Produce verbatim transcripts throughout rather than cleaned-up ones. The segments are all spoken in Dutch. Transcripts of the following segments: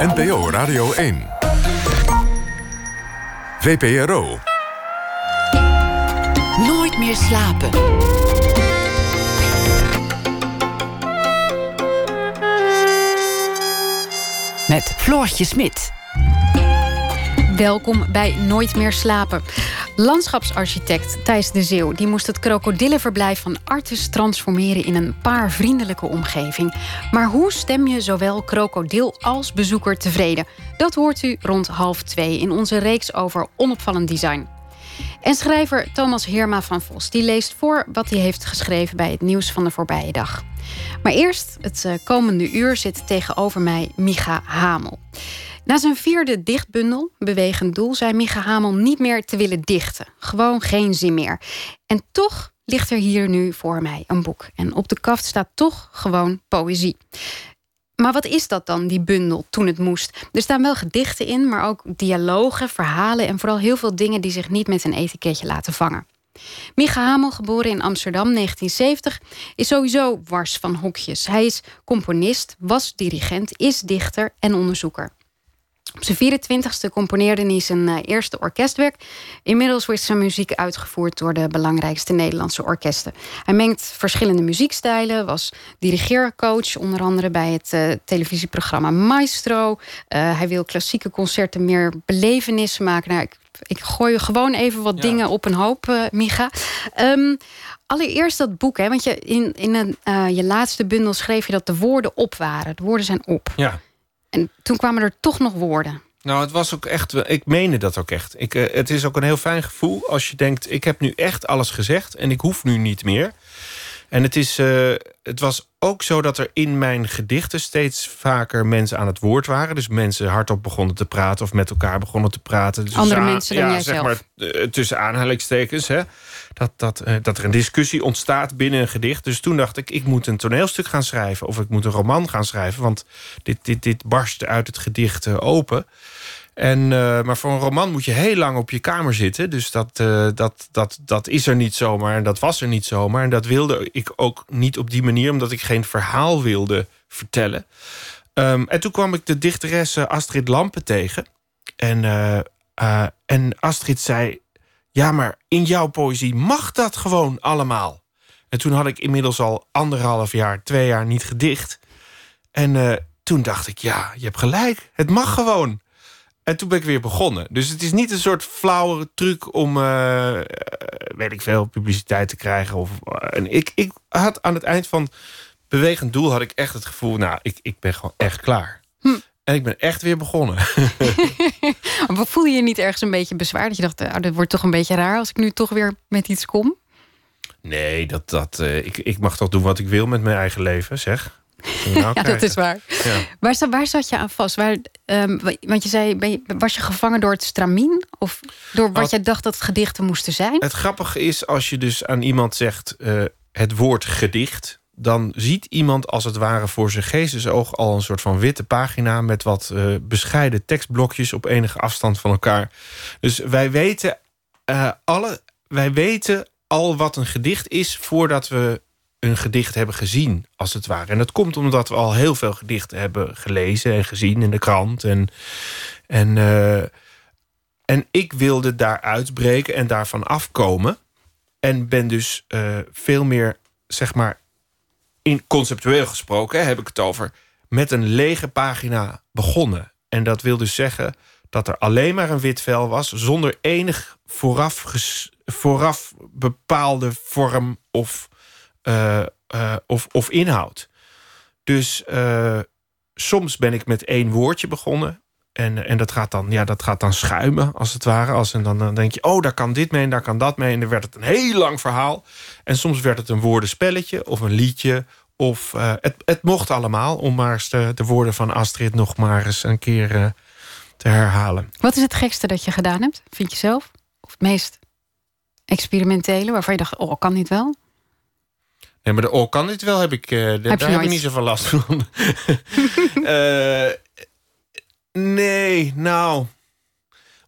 N P O Radio één. V P R O. Nooit meer slapen. Met Floortje Smit. Welkom bij Nooit meer slapen. Landschapsarchitect Thijs de Zeeuw die moest het krokodillenverblijf van Artis transformeren in een paar vriendelijke omgeving. Maar hoe stem je zowel krokodil als bezoeker tevreden? Dat hoort u rond half twee in onze reeks over onopvallend design. En schrijver Thomas Heerma van Vos die leest voor wat hij heeft geschreven bij het nieuws van de voorbije dag. Maar eerst, het komende uur, zit tegenover mij Micha Hamel. Na zijn vierde dichtbundel, Bewegend Doel, zei Micha Hamel niet meer te willen dichten. Gewoon geen zin meer. En toch ligt er hier nu voor mij een boek. En op de kaft staat toch gewoon poëzie. Maar wat is dat dan, die bundel, Toen het moest? Er staan wel gedichten in, maar ook dialogen, verhalen en vooral heel veel dingen die zich niet met een etiketje laten vangen. Micha Hamel, geboren in Amsterdam negentien zeventig, is sowieso wars van hokjes. Hij is componist, was dirigent, is dichter en onderzoeker. Op zijn vierentwintigste componeerde hij zijn eerste orkestwerk. Inmiddels wordt zijn muziek uitgevoerd door de belangrijkste Nederlandse orkesten. Hij mengt verschillende muziekstijlen, was dirigeercoach, onder andere bij het uh, televisieprogramma Maestro. Uh, hij wil klassieke concerten meer belevenissen maken. Nou, ik, ik gooi gewoon even wat ja. dingen op een hoop, uh, Micha. Um, allereerst dat boek, hè, want je, in, in een, uh, je laatste bundel schreef je dat de woorden op waren. De woorden zijn op. Ja. En toen kwamen er toch nog woorden. Nou, het was ook echt... Ik meende dat ook echt. Ik, uh, het is ook een heel fijn gevoel als je denkt... ik heb nu echt alles gezegd en ik hoef nu niet meer. En het, is, uh, het was ook zo dat er in mijn gedichten... steeds vaker mensen aan het woord waren. Dus mensen hardop begonnen te praten of met elkaar begonnen te praten. Dus andere aan, mensen dan ja, jijzelf. Zeg maar, uh, tussen aanhalingstekens. Hè, dat, dat, uh, dat er een discussie ontstaat binnen een gedicht. Dus toen dacht ik, ik moet een toneelstuk gaan schrijven. Of ik moet een roman gaan schrijven. Want dit, dit, dit barst uit het gedicht uh, open. En, uh, maar voor een roman moet je heel lang op je kamer zitten. Dus dat, uh, dat, dat, dat is er niet zomaar en dat was er niet zomaar. En dat wilde ik ook niet op die manier... omdat ik geen verhaal wilde vertellen. Um, en toen kwam ik de dichteresse Astrid Lampe tegen. En, uh, uh, en Astrid zei... ja, maar in jouw poëzie mag dat gewoon allemaal. En toen had ik inmiddels al anderhalf jaar, twee jaar niet gedicht. En uh, toen dacht ik, ja, je hebt gelijk. Het mag gewoon. En toen ben ik weer begonnen. Dus het is niet een soort flauwe truc om, uh, weet ik veel, publiciteit te krijgen. Of, uh, en ik, ik had aan het eind van Bewegend Doel had ik echt het gevoel, nou, ik, ik ben gewoon echt klaar. Hm. En ik ben echt weer begonnen. Voel je je niet ergens een beetje bezwaar? Dat je dacht, oh, dat wordt toch een beetje raar als ik nu toch weer met iets kom? Nee, dat, dat, uh, ik, ik mag toch doen wat ik wil met mijn eigen leven, zeg. Nou ja, dat is waar. Ja. Waar, waar zat je aan vast? Waar, um, want je zei, ben je, was je gevangen door het stramien? Of door wat nou, jij dacht dat gedichten moesten zijn? Het grappige is, als je dus aan iemand zegt uh, het woord gedicht... dan ziet iemand als het ware voor zijn geestesoog al een soort van witte pagina... met wat uh, bescheiden tekstblokjes op enige afstand van elkaar. Dus wij weten, uh, alle, wij weten al wat een gedicht is voordat we... een gedicht hebben gezien, als het ware. En dat komt omdat we al heel veel gedichten hebben gelezen... en gezien in de krant. En, en, uh, en ik wilde daar uitbreken en daarvan afkomen. En ben dus uh, veel meer, zeg maar... in conceptueel gesproken, hè, heb ik het over... met een lege pagina begonnen. En dat wil dus zeggen dat er alleen maar een wit vel was... zonder enig vooraf, ges, vooraf bepaalde vorm of... Uh, uh, of, of inhoud. Dus uh, soms ben ik met één woordje begonnen... en, en dat, gaat dan, ja, dat gaat dan schuimen, als het ware. Als, en dan, dan denk je, oh, daar kan dit mee en daar kan dat mee... en dan werd het een heel lang verhaal. En soms werd het een woordenspelletje of een liedje... of uh, het, het mocht allemaal, om maar eens de, de woorden van Astrid... nog maar eens een keer uh, te herhalen. Wat is het gekste dat je gedaan hebt, vind je zelf? Of het meest experimentele, waarvan je dacht, oh, kan dit wel? Nee, maar de oh, kan dit wel, heb ik, uh, heb daar heb nooit. Ik niet zoveel last van. uh, nee, nou...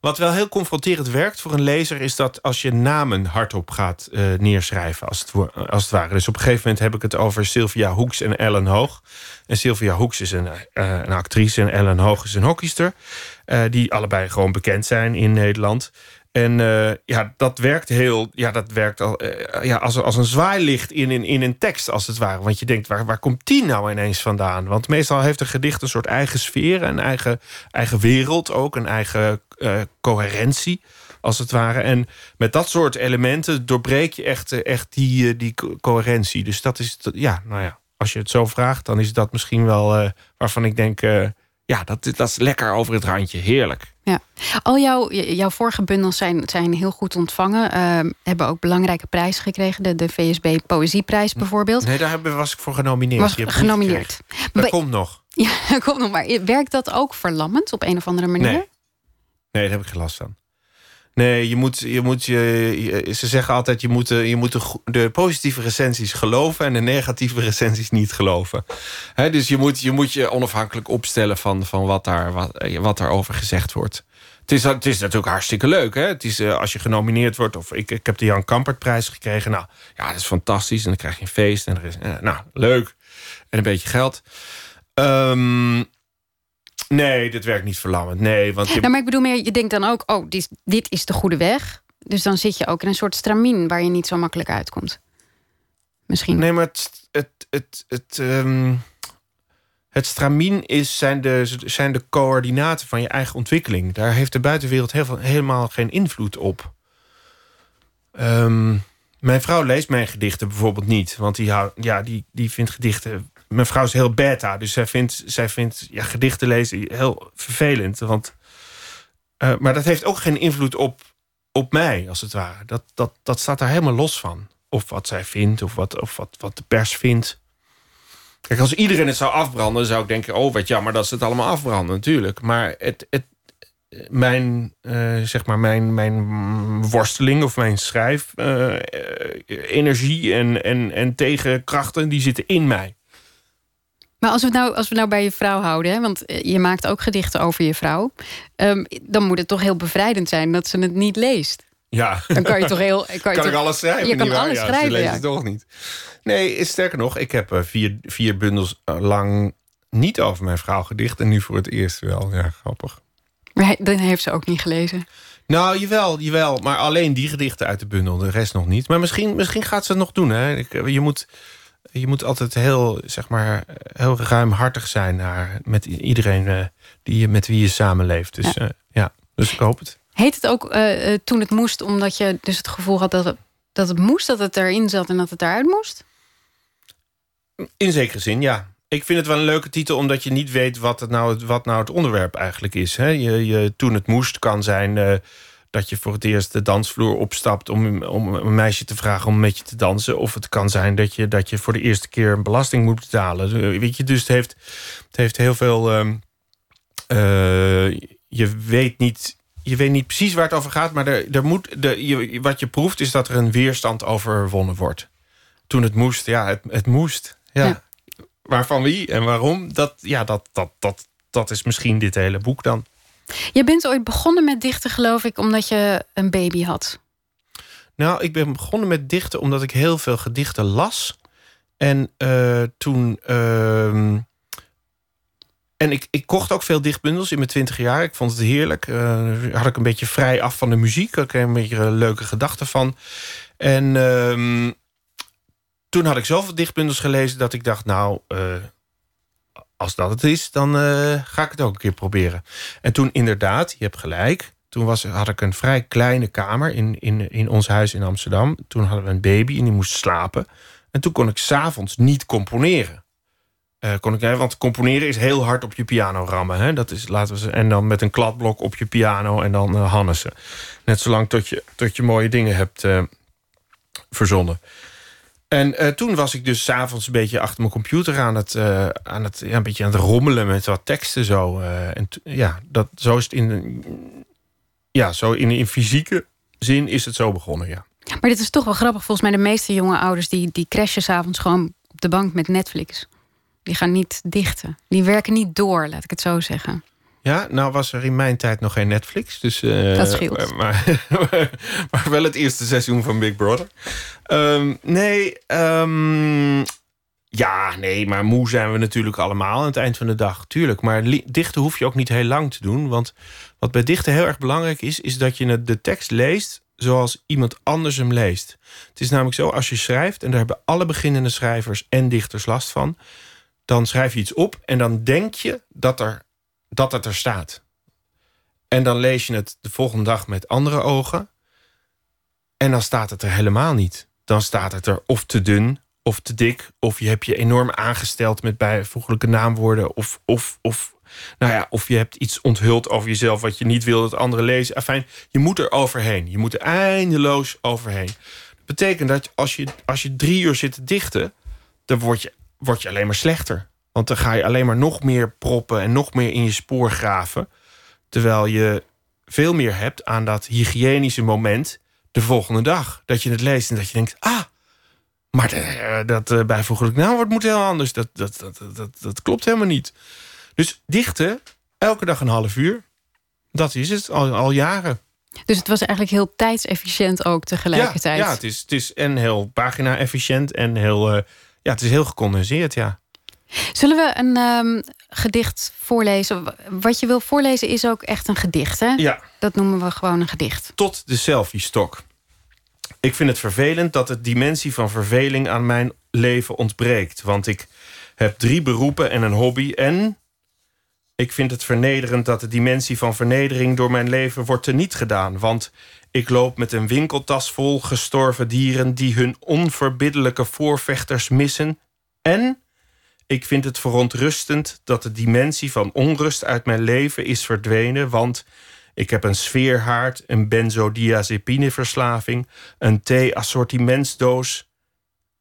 Wat wel heel confronterend werkt voor een lezer is dat als je namen hardop gaat uh, neerschrijven, als het, als het ware. Dus op een gegeven moment heb ik het over Sylvia Hoeks en Ellen Hoog. En Sylvia Hoeks is een, uh, een actrice en Ellen Hoog is een hockeyster. Uh, die allebei gewoon bekend zijn in Nederland. En uh, ja, dat werkt heel. Ja, dat werkt al, uh, ja, als, als een zwaailicht in, in, in een tekst, als het ware. Want je denkt, waar, waar komt die nou ineens vandaan? Want meestal heeft een gedicht een soort eigen sfeer, een eigen, eigen wereld ook, een eigen uh, coherentie, als het ware. En met dat soort elementen doorbreek je echt, echt die, uh, die coherentie. Dus dat is. Ja, nou ja, als je het zo vraagt, dan is dat misschien wel uh, waarvan ik denk. Uh, Ja, dat, dat is lekker over het randje. Heerlijk. Ja. Al jouw, jouw vorige bundels zijn, zijn heel goed ontvangen. Uh, hebben ook belangrijke prijzen gekregen. De, de V S B Poëzieprijs bijvoorbeeld. Nee, daar was ik voor genomineerd. Was genomineerd. Dat komt nog. Ja, dat komt nog. Maar werkt dat ook verlammend op een of andere manier? Nee, nee daar heb ik geen last van. Nee, je moet, je moet je, je, ze zeggen altijd, je moet, je moet de, de positieve recensies geloven en de negatieve recensies niet geloven. He, dus je moet, je moet je onafhankelijk opstellen van, van wat daar wat, wat over gezegd wordt. Het is, het is natuurlijk hartstikke leuk. Hè? Het is, uh, als je genomineerd wordt, of ik, ik heb de Jan Kampertprijs gekregen. Nou, ja, dat is fantastisch. En dan krijg je een feest. En er is, uh, nou, leuk. En een beetje geld. Ehm... Um, Nee, dit werkt niet verlammend. Nee, want je... nou, maar ik bedoel meer, je denkt dan ook, oh, dit, dit is de goede weg. Dus dan zit je ook in een soort stramien waar je niet zo makkelijk uitkomt. Misschien. Nee, maar het, het, het, het, um, het stramien is, zijn, de, zijn de coördinaten van je eigen ontwikkeling. Daar heeft de buitenwereld heel, helemaal geen invloed op. Um, mijn vrouw leest mijn gedichten bijvoorbeeld niet. Want die, ja, die, die vindt gedichten... Mijn vrouw is heel beta, dus zij vindt, zij vindt ja, gedichten lezen heel vervelend. Want, uh, maar dat heeft ook geen invloed op, op mij, als het ware. Dat, dat, dat staat daar helemaal los van. Of wat zij vindt, of wat, of wat, wat de pers vindt. Kijk, als iedereen het zou afbranden, zou ik denken... oh, wat jammer dat ze het allemaal afbranden, natuurlijk. Maar het, het, mijn, uh, zeg maar mijn, mijn worsteling of mijn schrijf... Uh, energie en, en, en tegenkrachten, die zitten in mij. Maar als we het nou, als we nou bij je vrouw houden... Hè, want je maakt ook gedichten over je vrouw... Um, dan moet het toch heel bevrijdend zijn dat ze het niet leest. Ja. Dan kan je toch heel... Kan, kan je toch, ik alles schrijven? Je kan waar? alles ja, schrijven, ze leest ja. het toch niet. Nee, sterker nog, ik heb vier, vier bundels lang niet over mijn vrouw gedicht... en nu voor het eerst wel. Ja, grappig. Maar hij, dan heeft ze ook niet gelezen. Nou, jawel, jawel. Maar alleen die gedichten uit de bundel, de rest nog niet. Maar misschien, misschien gaat ze het nog doen. Hè. Ik, je moet... Je moet altijd heel, zeg maar, heel ruimhartig zijn naar, met iedereen uh, die, met wie je samenleeft. Dus ja, uh, ja. dus ik hoop het. Heet het ook uh, Toen het moest, omdat je dus het gevoel had dat het, dat het moest, dat het erin zat en dat het eruit moest? In zekere zin, ja. Ik vind het wel een leuke titel, omdat je niet weet wat, het nou, wat nou het onderwerp eigenlijk is. Hè? Je, je, toen het moest kan zijn... Uh, dat je voor het eerst de dansvloer opstapt om, om een meisje te vragen om met je te dansen. Of het kan zijn dat je, dat je voor de eerste keer een belasting moet betalen. Weet je, dus het heeft, het heeft heel veel... Um, uh, je, weet niet, je weet niet precies waar het over gaat, maar er, er moet, de, je, wat je proeft is dat er een weerstand overwonnen wordt. Toen het moest, ja, het, het moest. Ja. Ja. Waarvan wie en waarom, dat, ja, dat, dat, dat, dat is misschien dit hele boek dan. Je bent ooit begonnen met dichten, geloof ik, omdat je een baby had. Nou, ik ben begonnen met dichten omdat ik heel veel gedichten las. En uh, toen... Uh, en ik, ik kocht ook veel dichtbundels in mijn twintig jaar. Ik vond het heerlijk. Uh, had ik een beetje vrij af van de muziek. Daar kreeg ik een beetje leuke gedachten van. En uh, toen had ik zoveel dichtbundels gelezen dat ik dacht, nou... Uh, Als dat het is, dan uh, ga ik het ook een keer proberen. En toen inderdaad, je hebt gelijk... toen was, had ik een vrij kleine kamer in, in, in ons huis in Amsterdam. Toen hadden we een baby en die moest slapen. En toen kon ik 's avonds niet componeren. Uh, kon ik, want componeren is heel hard op je piano rammen. Hè? Dat is, laten we, en dan met een kladblok op je piano en dan uh, hannesen. Net zolang tot je, tot je mooie dingen hebt uh, verzonnen. En uh, toen was ik dus 's avonds een beetje achter mijn computer aan het, uh, aan het, ja, een beetje aan het rommelen met wat teksten. Zo. Uh, en t- ja, dat, zo is het in, ja, zo in, in fysieke zin is het zo begonnen, ja. Maar dit is toch wel grappig. Volgens mij de meeste jonge ouders die, die crashen 's avonds gewoon op de bank met Netflix. Die gaan niet dichten. Die werken niet door, laat ik het zo zeggen. Ja, nou was er in mijn tijd nog geen Netflix. Dus, uh, dat scheelt. Maar, maar, maar wel het eerste seizoen van Big Brother. Um, nee, um, ja, nee, maar moe zijn we natuurlijk allemaal aan het eind van de dag. Tuurlijk, maar li- dichten hoef je ook niet heel lang te doen. Want wat bij dichten heel erg belangrijk is, is dat je de tekst leest zoals iemand anders hem leest. Het is namelijk zo, als je schrijft, en daar hebben alle beginnende schrijvers en dichters last van, dan schrijf je iets op en dan denk je dat er... dat het er staat. En dan lees je het de volgende dag met andere ogen. En dan staat het er helemaal niet. Dan staat het er of te dun, of te dik, of je hebt je enorm aangesteld met bijvoeglijke naamwoorden, of, of, of, nou ja, of je hebt iets onthuld over jezelf wat je niet wil dat anderen lezen. Afijn, je moet er overheen. Je moet er eindeloos overheen. Dat betekent dat als je, als je drie uur zit te dichten, dan word je, word je alleen maar slechter. Want dan ga je alleen maar nog meer proppen en nog meer in je spoor graven. Terwijl je veel meer hebt aan dat hygiënische moment de volgende dag. Dat je het leest en dat je denkt, ah, maar de, dat uh, bijvoeglijk naamwoord moet heel anders. Dat, dat, dat, dat, dat klopt helemaal niet. Dus dichten, elke dag een half uur. Dat is het, al, al jaren. Dus het was eigenlijk heel tijdsefficiënt ook tegelijkertijd. Ja, ja het, is, het is en heel pagina-efficiënt en heel, uh, ja, het is heel gecondenseerd, ja. Zullen we een um, gedicht voorlezen? Wat je wil voorlezen is ook echt een gedicht, hè? Ja. Dat noemen we gewoon een gedicht. Tot de selfie-stok. Ik vind het vervelend dat de dimensie van verveling aan mijn leven ontbreekt. Want ik heb drie beroepen en een hobby en... ik vind het vernederend dat de dimensie van vernedering door mijn leven wordt teniet gedaan. Want ik loop met een winkeltas vol gestorven dieren die hun onverbiddelijke voorvechters missen en... ik vind het verontrustend dat de dimensie van onrust uit mijn leven is verdwenen, want ik heb een sfeerhaard, een benzodiazepineverslaving, een thee-assortimentsdoos.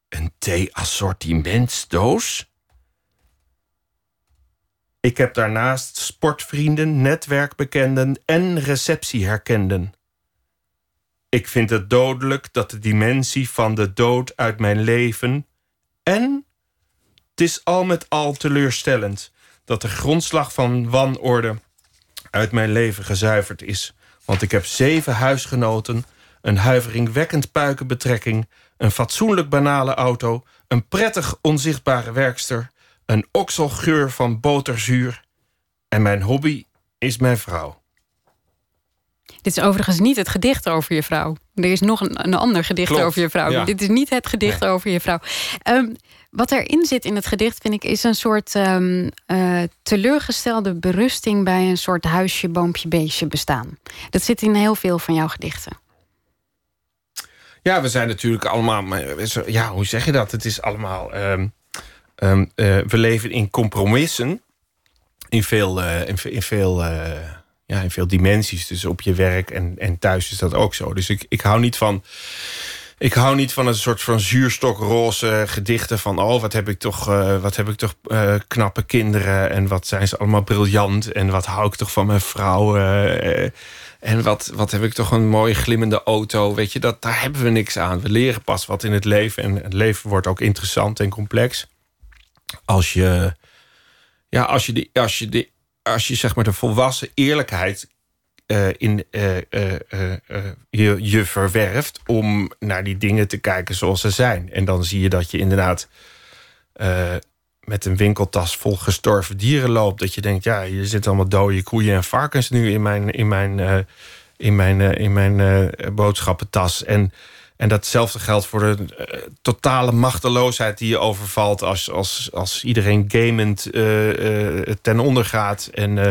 Een thee-assortimentsdoos? Ik heb daarnaast sportvrienden, netwerkbekenden en receptieherkenden. Ik vind het dodelijk dat de dimensie van de dood uit mijn leven en... het is al met al teleurstellend dat de grondslag van wanorde uit mijn leven gezuiverd is. Want ik heb zeven huisgenoten, een huiveringwekkend puikenbetrekking, een fatsoenlijk banale auto, een prettig onzichtbare werkster, een okselgeur van boterzuur en mijn hobby is mijn vrouw. Dit is overigens niet het gedicht over je vrouw. Er is nog een, een ander gedicht Klopt, over je vrouw. Ja. Dit is niet het gedicht nee. over je vrouw. Um, Wat erin zit in het gedicht, vind ik, is een soort um, uh, teleurgestelde berusting bij een soort huisje, boompje, beestje bestaan. Dat zit in heel veel van jouw gedichten. Ja, we zijn natuurlijk allemaal... ja, hoe zeg je dat? Het is allemaal... Um, um, uh, we leven in compromissen. In veel, uh, in, in, veel, uh, ja, in veel dimensies. Dus op je werk en, en thuis is dat ook zo. Dus ik, ik hou niet van... Ik hou niet van een soort van zuurstokroze gedichten van... oh, wat heb ik toch, uh, wat heb ik toch uh, knappe kinderen en wat zijn ze allemaal briljant... en wat hou ik toch van mijn vrouw uh, en wat, wat heb ik toch een mooie glimmende auto. Weet je, dat, daar hebben we niks aan. We leren pas wat in het leven en het leven wordt ook interessant en complex. Als je, ja, als je, de, als je, de, als je zeg maar de volwassen eerlijkheid... Uh, in, uh, uh, uh, uh, je, je verwerft om naar die dingen te kijken zoals ze zijn. En dan zie je dat je inderdaad uh, met een winkeltas vol gestorven dieren loopt. Dat je denkt, ja, hier zitten allemaal dode koeien en varkens nu in mijn, in mijn, uh, in mijn, uh, in mijn uh, boodschappentas. En, en datzelfde geldt voor de uh, totale machteloosheid die je overvalt... als, als, als iedereen gamend uh, uh, ten onder gaat en... Uh,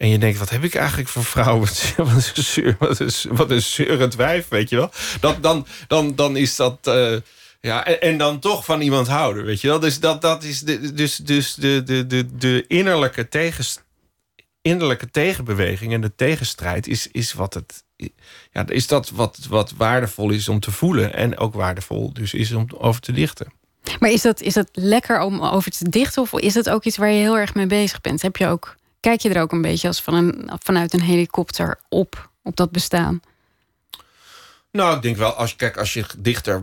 En je denkt, wat heb ik eigenlijk voor vrouw? Wat een, zeur, wat een, wat een zeurend wijf, weet je wel. Dat, dan, dan, dan is dat... Uh, ja, en, en dan toch van iemand houden, weet je wel. Dus, dat, dat is de, dus, dus de, de, de, de innerlijke, tegens, innerlijke tegenbeweging en de tegenstrijd... is, is, wat het, ja, is dat wat, wat waardevol is om te voelen... en ook waardevol dus is om over te dichten. Maar is dat, is dat lekker om over te dichten... of is dat ook iets waar je heel erg mee bezig bent? Heb je ook... Kijk je er ook een beetje als van een, vanuit een helikopter op, op dat bestaan? Nou, ik denk wel, als, kijk, als je dichter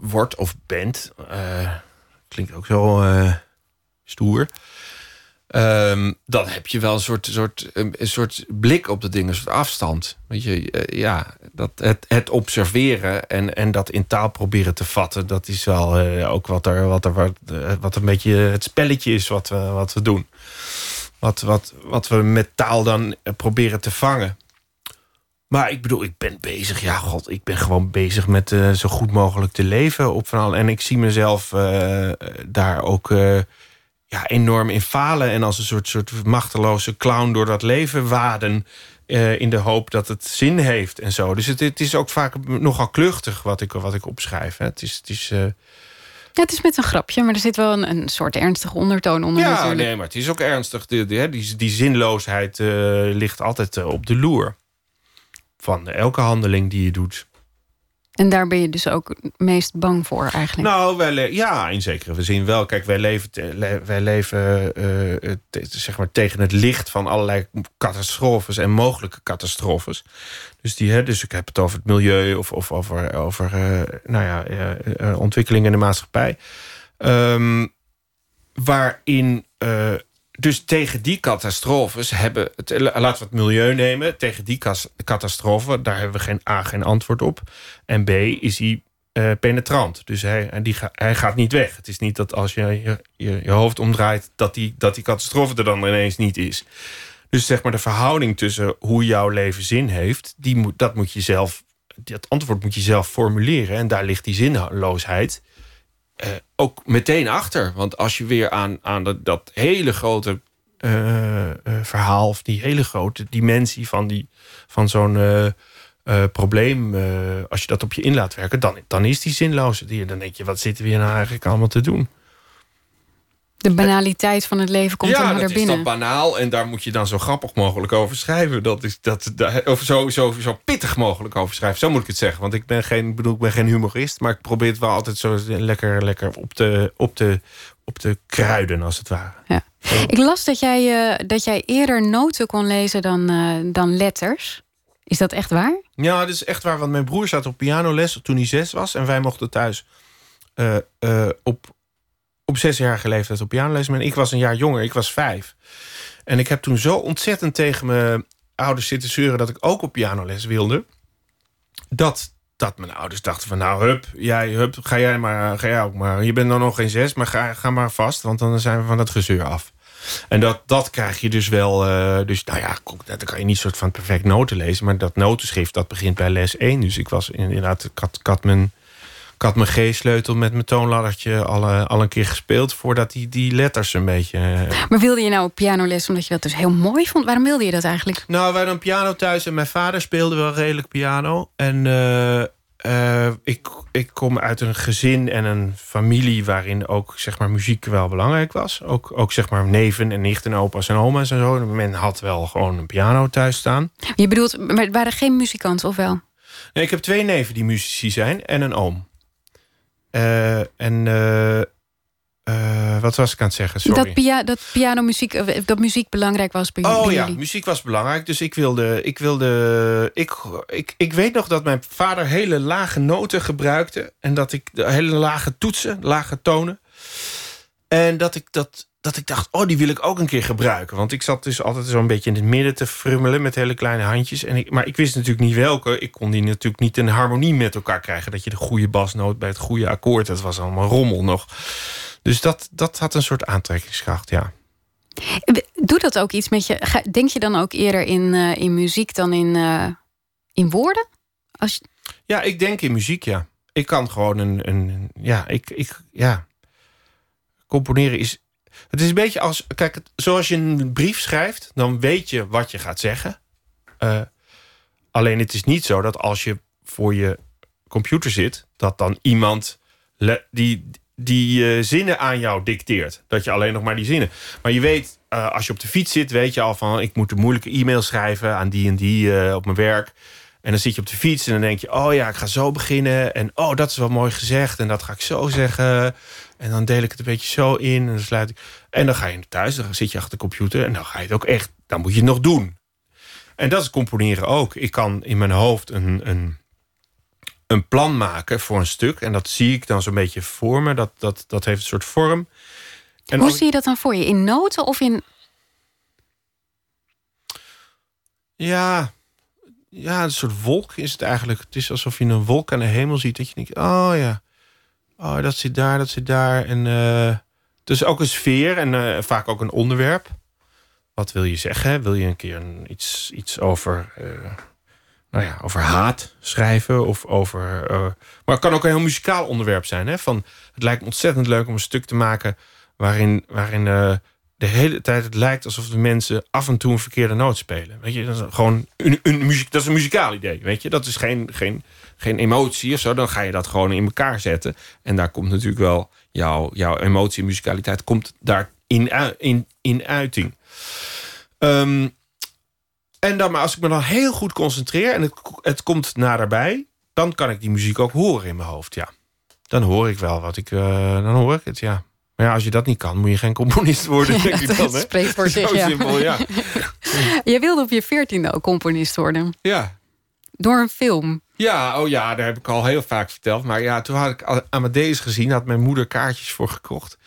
wordt of bent... Uh, klinkt ook zo uh, stoer... Um, dan heb je wel een soort, soort, een soort blik op de dingen, een soort afstand. Weet je, uh, ja, dat het, het observeren en, en dat in taal proberen te vatten, dat is wel uh, ook wat er, wat er wat, wat een beetje het spelletje is wat we, wat we doen. Wat, wat, wat we met taal dan proberen te vangen. Maar ik bedoel, ik ben bezig. Ja, god, ik ben gewoon bezig met uh, zo goed mogelijk te leven op van al. En ik zie mezelf uh, daar ook uh, ja, enorm in falen. En als een soort, soort machteloze clown door dat leven waden. Uh, in de hoop dat het zin heeft en zo. Dus het, het is ook vaak nogal kluchtig wat ik, wat ik opschrijf. Hè. Het is... Het is uh, Ja, het is met een grapje, maar er zit wel een, een soort ernstige ondertoon onder. Ja, natuurlijk. Nee, maar het is ook ernstig. Die, die, die zinloosheid uh, ligt altijd uh, op de loer. Van elke handeling die je doet. En daar ben je dus ook het meest bang voor eigenlijk? Nou, wij le- ja, in zekere zin wel. Kijk, wij leven, te- le- wij leven uh, te- zeg maar tegen het licht van allerlei catastrofes en mogelijke catastrofes. Dus, die, hè, dus ik heb het over het milieu of, of over, over uh, nou ja, uh, uh, ontwikkelingen in de maatschappij. Um, waarin... Uh, Dus tegen die catastrofes hebben... Het, laten we het milieu nemen. Tegen die catastrofen, daar hebben we geen A, geen antwoord op. En B, is hij uh, penetrant. Dus hij, die ga, hij gaat niet weg. Het is niet dat als je je, je, je hoofd omdraait... dat die, dat die catastrofe er dan ineens niet is. Dus zeg maar de verhouding tussen hoe jouw leven zin heeft... Die moet, dat, moet je zelf, dat antwoord moet je zelf formuleren. En daar ligt die zinloosheid... Uh, ook meteen achter. Want als je weer aan, aan dat, dat hele grote uh, uh, verhaal... of die hele grote dimensie van, die, van zo'n uh, uh, probleem... Uh, als je dat op je in laat werken, dan, dan is die zinloos. Dan denk je, wat zitten we hier nou eigenlijk allemaal te doen? De banaliteit van het leven komt ja, dan naar binnen. Ja, dat is dan banaal. En daar moet je dan zo grappig mogelijk over schrijven. Dat is, dat, of zo, zo, zo pittig mogelijk over schrijven. Zo moet ik het zeggen. Want ik ben geen, bedoel, ik ben geen humorist. Maar ik probeer het wel altijd zo lekker, lekker op te, op te, op te kruiden, als het ware. Ja. Ik las dat jij, uh, dat jij eerder noten kon lezen dan, uh, dan letters. Is dat echt waar? Ja, dat is echt waar. Want mijn broer zat op pianoles toen hij zes was. En wij mochten thuis uh, uh, op... op zesjarige leeftijd op pianoles. En ik was een jaar jonger, ik was vijf. En ik heb toen zo ontzettend tegen mijn ouders zitten zeuren... dat ik ook op pianoles wilde. Dat, dat mijn ouders dachten van... nou, hup, jij, hup, ga jij, maar, ga jij ook maar. Je bent dan nog geen zes, maar ga, ga maar vast. Want dan zijn we van dat gezeur af. En dat, dat krijg je dus wel... Uh, dus nou ja, dan kan je niet soort van perfect noten lezen. Maar dat notenschrift, dat begint bij les één. Dus ik was inderdaad... Ik had, ik had mijn... Ik had mijn G-sleutel met mijn toonladdertje al, uh, al een keer gespeeld... voordat die, die letters een beetje... Uh... Maar wilde je nou op pianoles omdat je dat dus heel mooi vond? Waarom wilde je dat eigenlijk? Nou, we hadden een piano thuis en mijn vader speelde wel redelijk piano. En uh, uh, ik, ik kom uit een gezin en een familie... waarin ook zeg maar, muziek wel belangrijk was. Ook, ook zeg maar neven en nichten en opa's en oma's en zo. Men had wel gewoon een piano thuis staan. Je bedoelt, maar het waren geen muzikanten, of wel? Nee, ik heb twee neven die muzici zijn en een oom. Uh, en uh, uh, wat was ik aan het zeggen? Sorry. Dat, pia- dat pianomuziek, dat muziek belangrijk was bij, oh, bij ja, jullie. Muziek was belangrijk. Dus ik wilde, ik wilde, ik, ik, ik weet nog dat mijn vader hele lage noten gebruikte en dat ik hele lage toetsen, lage tonen, en dat ik dat, dat ik dacht, oh, die wil ik ook een keer gebruiken, want ik zat dus altijd zo'n beetje in het midden te frummelen met hele kleine handjes. En ik, maar ik wist natuurlijk niet welke. Ik kon die natuurlijk niet in harmonie met elkaar krijgen. Dat je de goede basnoot bij het goede akkoord. Dat was allemaal rommel nog. Dus dat, dat had een soort aantrekkingskracht, ja. Doe dat ook iets met je? Denk je dan ook eerder in, uh, in muziek dan in, uh, in woorden? Als je... Ja, ik denk in muziek, ja. Ik kan gewoon een, een ja, ik, ik, ja. Componeren is. Het is een beetje als... Kijk, zoals je een brief schrijft... dan weet je wat je gaat zeggen. Uh, alleen het is niet zo dat als je voor je computer zit... dat dan iemand le- die, die uh, zinnen aan jou dicteert. Dat je alleen nog maar die zinnen... Maar je weet, uh, als je op de fiets zit... weet je al van, ik moet een moeilijke e-mail schrijven... aan die en die uh, op mijn werk... En dan zit je op de fiets en dan denk je... oh ja, ik ga zo beginnen. En oh, dat is wel mooi gezegd. En dat ga ik zo zeggen. En dan deel ik het een beetje zo in. En dan, sluit ik. En dan ga je thuis, dan zit je achter de computer... en dan ga je het ook echt, dan moet je het nog doen. En dat is componeren ook. Ik kan in mijn hoofd een, een, een plan maken voor een stuk. En dat zie ik dan zo'n beetje voor me. Dat, dat, dat heeft een soort vorm. En hoe zie je dat dan voor je? In noten of in... Ja, ja, een soort wolk is het eigenlijk. Het is alsof je een wolk aan de hemel ziet. Dat je denkt, oh ja, oh, dat zit daar, dat zit daar. En uh, dus ook een sfeer en uh, vaak ook een onderwerp. Wat wil je zeggen? Wil je een keer een, iets, iets over, uh, nou ja, over haat schrijven? Of over, uh, maar het kan ook een heel muzikaal onderwerp zijn. Hè? Van, het lijkt me ontzettend leuk om een stuk te maken... waarin... waarin uh, de hele tijd het lijkt alsof de mensen af en toe een verkeerde noot spelen. Weet je, dat is gewoon een, een, muziek, dat is een muzikaal idee. Weet je, dat is geen, geen, geen emotie of zo. Dan ga je dat gewoon in elkaar zetten. En daar komt natuurlijk wel jouw, jouw emotie en muzikaliteit komt daar in, in, in uiting. Um, en dan, maar als ik me dan heel goed concentreer en het, het komt naderbij, dan kan ik die muziek ook horen in mijn hoofd. Ja, dan hoor ik wel wat ik, uh, dan hoor ik het, ja. Maar ja, als je dat niet kan, moet je geen componist worden. Ja, denk dat ik dan, spreekt voor zich, ja. Simpel, ja. Je wilde op je veertiende ook componist worden. Ja. Door een film. Ja, oh ja, daar heb ik al heel vaak verteld. Maar ja, toen had ik Amadeus gezien, had mijn moeder kaartjes voor gekocht.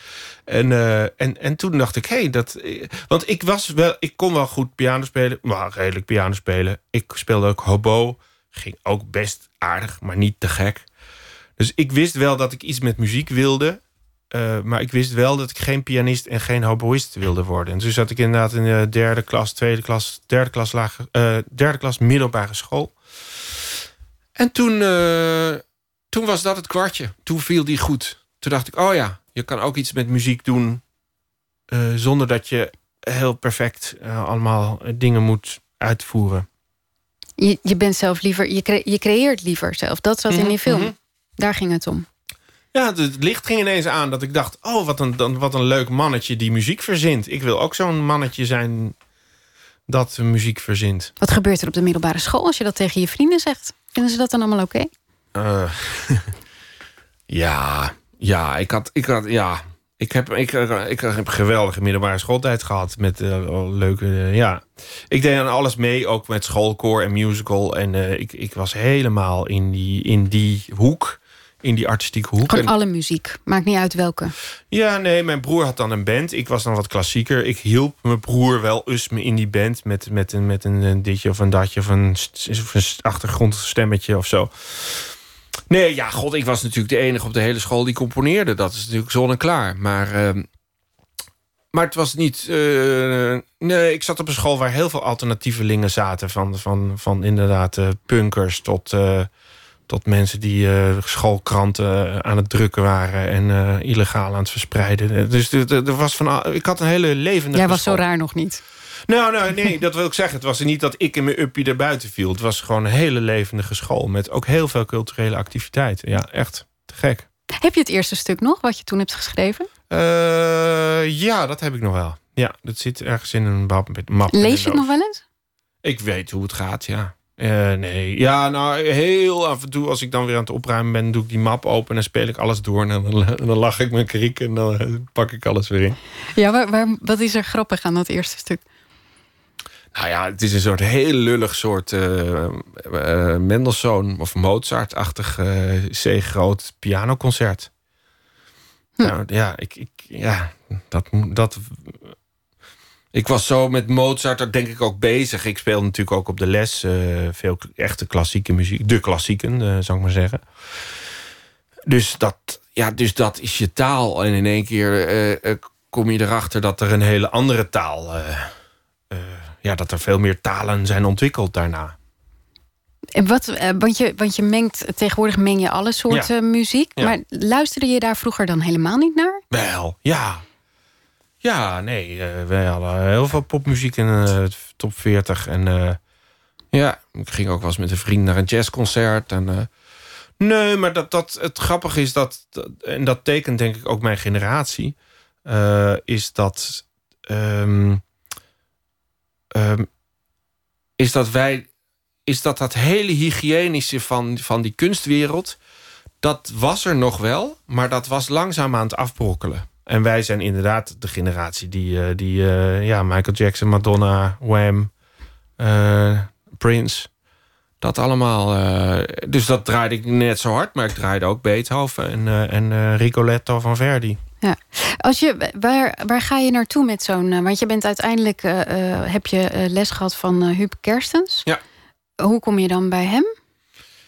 En, uh, en, en toen dacht ik, hé, hey, dat... Want ik was wel, ik kon wel goed piano spelen. Maar redelijk piano spelen. Ik speelde ook hobo. Ging ook best aardig, maar niet te gek. Dus ik wist wel dat ik iets met muziek wilde. Uh, maar ik wist wel dat ik geen pianist en geen hoboïst wilde worden. En toen zat ik inderdaad in de derde klas, tweede klas, derde klas, lage, uh, derde klas middelbare school. En toen, uh, toen was dat het kwartje. Toen viel die goed. Toen dacht ik, oh ja, je kan ook iets met muziek doen... Uh, zonder dat je heel perfect uh, allemaal dingen moet uitvoeren. Je, je bent zelf liever, je, cre- je creëert liever zelf. Dat zat mm-hmm, in die film. Mm-hmm. Daar ging het om. Ja, het licht ging ineens aan dat ik dacht... oh, wat een, wat een leuk mannetje die muziek verzint. Ik wil ook zo'n mannetje zijn dat muziek verzint. Wat gebeurt er op de middelbare school als je dat tegen je vrienden zegt? Vinden ze dat dan allemaal oké? Okay? Uh, ja, ja, ik had... Ik had ja, ik heb, ik, ik heb een geweldige middelbare schooltijd gehad. Met uh, leuke... Uh, ja. Ik deed aan alles mee, ook met schoolkoor en musical. En uh, ik, ik was helemaal in die, in die hoek... in die artistieke hoek. Gewoon alle muziek. Maakt niet uit welke. Ja, nee, mijn broer had dan een band. Ik was dan wat klassieker. Ik hielp mijn broer wel eens me in die band... met, met, een, met een, een ditje of een datje... of een, of een achtergrondstemmetje of zo. Nee, ja, god, ik was natuurlijk de enige op de hele school... die componeerde. Dat is natuurlijk zonneklaar. Maar, uh, maar het was niet... Uh, nee, ik zat op een school waar heel veel alternatievelingen zaten... van, van, van inderdaad uh, punkers tot... Uh, tot mensen die uh, schoolkranten aan het drukken waren... en uh, illegaal aan het verspreiden. Dus er was van al, ik had een hele levendige... Jij was school. Zo raar nog niet. Nou, nou, nee, dat wil ik zeggen. Het was niet dat ik in mijn uppie erbuiten viel. Het was gewoon een hele levendige school... met ook heel veel culturele activiteiten. Ja, echt te gek. Heb je het eerste stuk nog, wat je toen hebt geschreven? Uh, ja, dat heb ik nog wel. Ja, dat zit ergens in een map. Lees je het nog wel eens? Ik weet hoe het gaat, ja. Uh, nee, ja, nou, heel af en toe als ik dan weer aan het opruimen ben... doe ik die map open en speel ik alles door... en dan, dan lach ik mijn kriek en dan uh, pak ik alles weer in. Ja, maar, maar wat is er grappig aan dat eerste stuk? Nou ja, het is een soort heel lullig soort... Uh, uh, Mendelssohn of Mozart-achtig uh, C-groot pianoconcert. Hm. Nou, ja, ik, ik, ja, dat... dat Ik was zo met Mozart, dat denk ik ook bezig. Ik speelde natuurlijk ook op de les uh, veel echte klassieke muziek. De klassieken, uh, zou ik maar zeggen. Dus dat, ja, dus dat is je taal. En in één keer uh, kom je erachter dat er een hele andere taal... Uh, uh, ja, dat er veel meer talen zijn ontwikkeld daarna. En wat, uh, want, je, want je mengt, tegenwoordig meng je alle soorten ja. muziek. Ja. Maar luisterde je daar vroeger dan helemaal niet naar? Wel, ja. Ja, nee, uh, wij hadden heel veel popmuziek in de uh, top veertig. En uh, ja, ik ging ook wel eens met een vriend naar een jazzconcert. En, uh, nee, maar dat, dat, het grappige is dat, dat, en dat tekent denk ik ook mijn generatie... Uh, is dat... Um, um, is dat wij... Is dat dat hele hygiënische van, van die kunstwereld... dat was er nog wel, maar dat was langzaam aan het afbrokkelen. En wij zijn inderdaad de generatie die, die uh, ja, Michael Jackson, Madonna, Wham, uh, Prince. Dat allemaal. Uh, dus dat draaide ik net zo hard, maar ik draaide ook Beethoven en, uh, en uh, Rigoletto van Verdi. Ja. Als je, waar, waar ga je naartoe met zo'n... Want je bent uiteindelijk... Uh, heb je les gehad van uh, Huub Kerstens. Ja. Hoe kom je dan bij hem?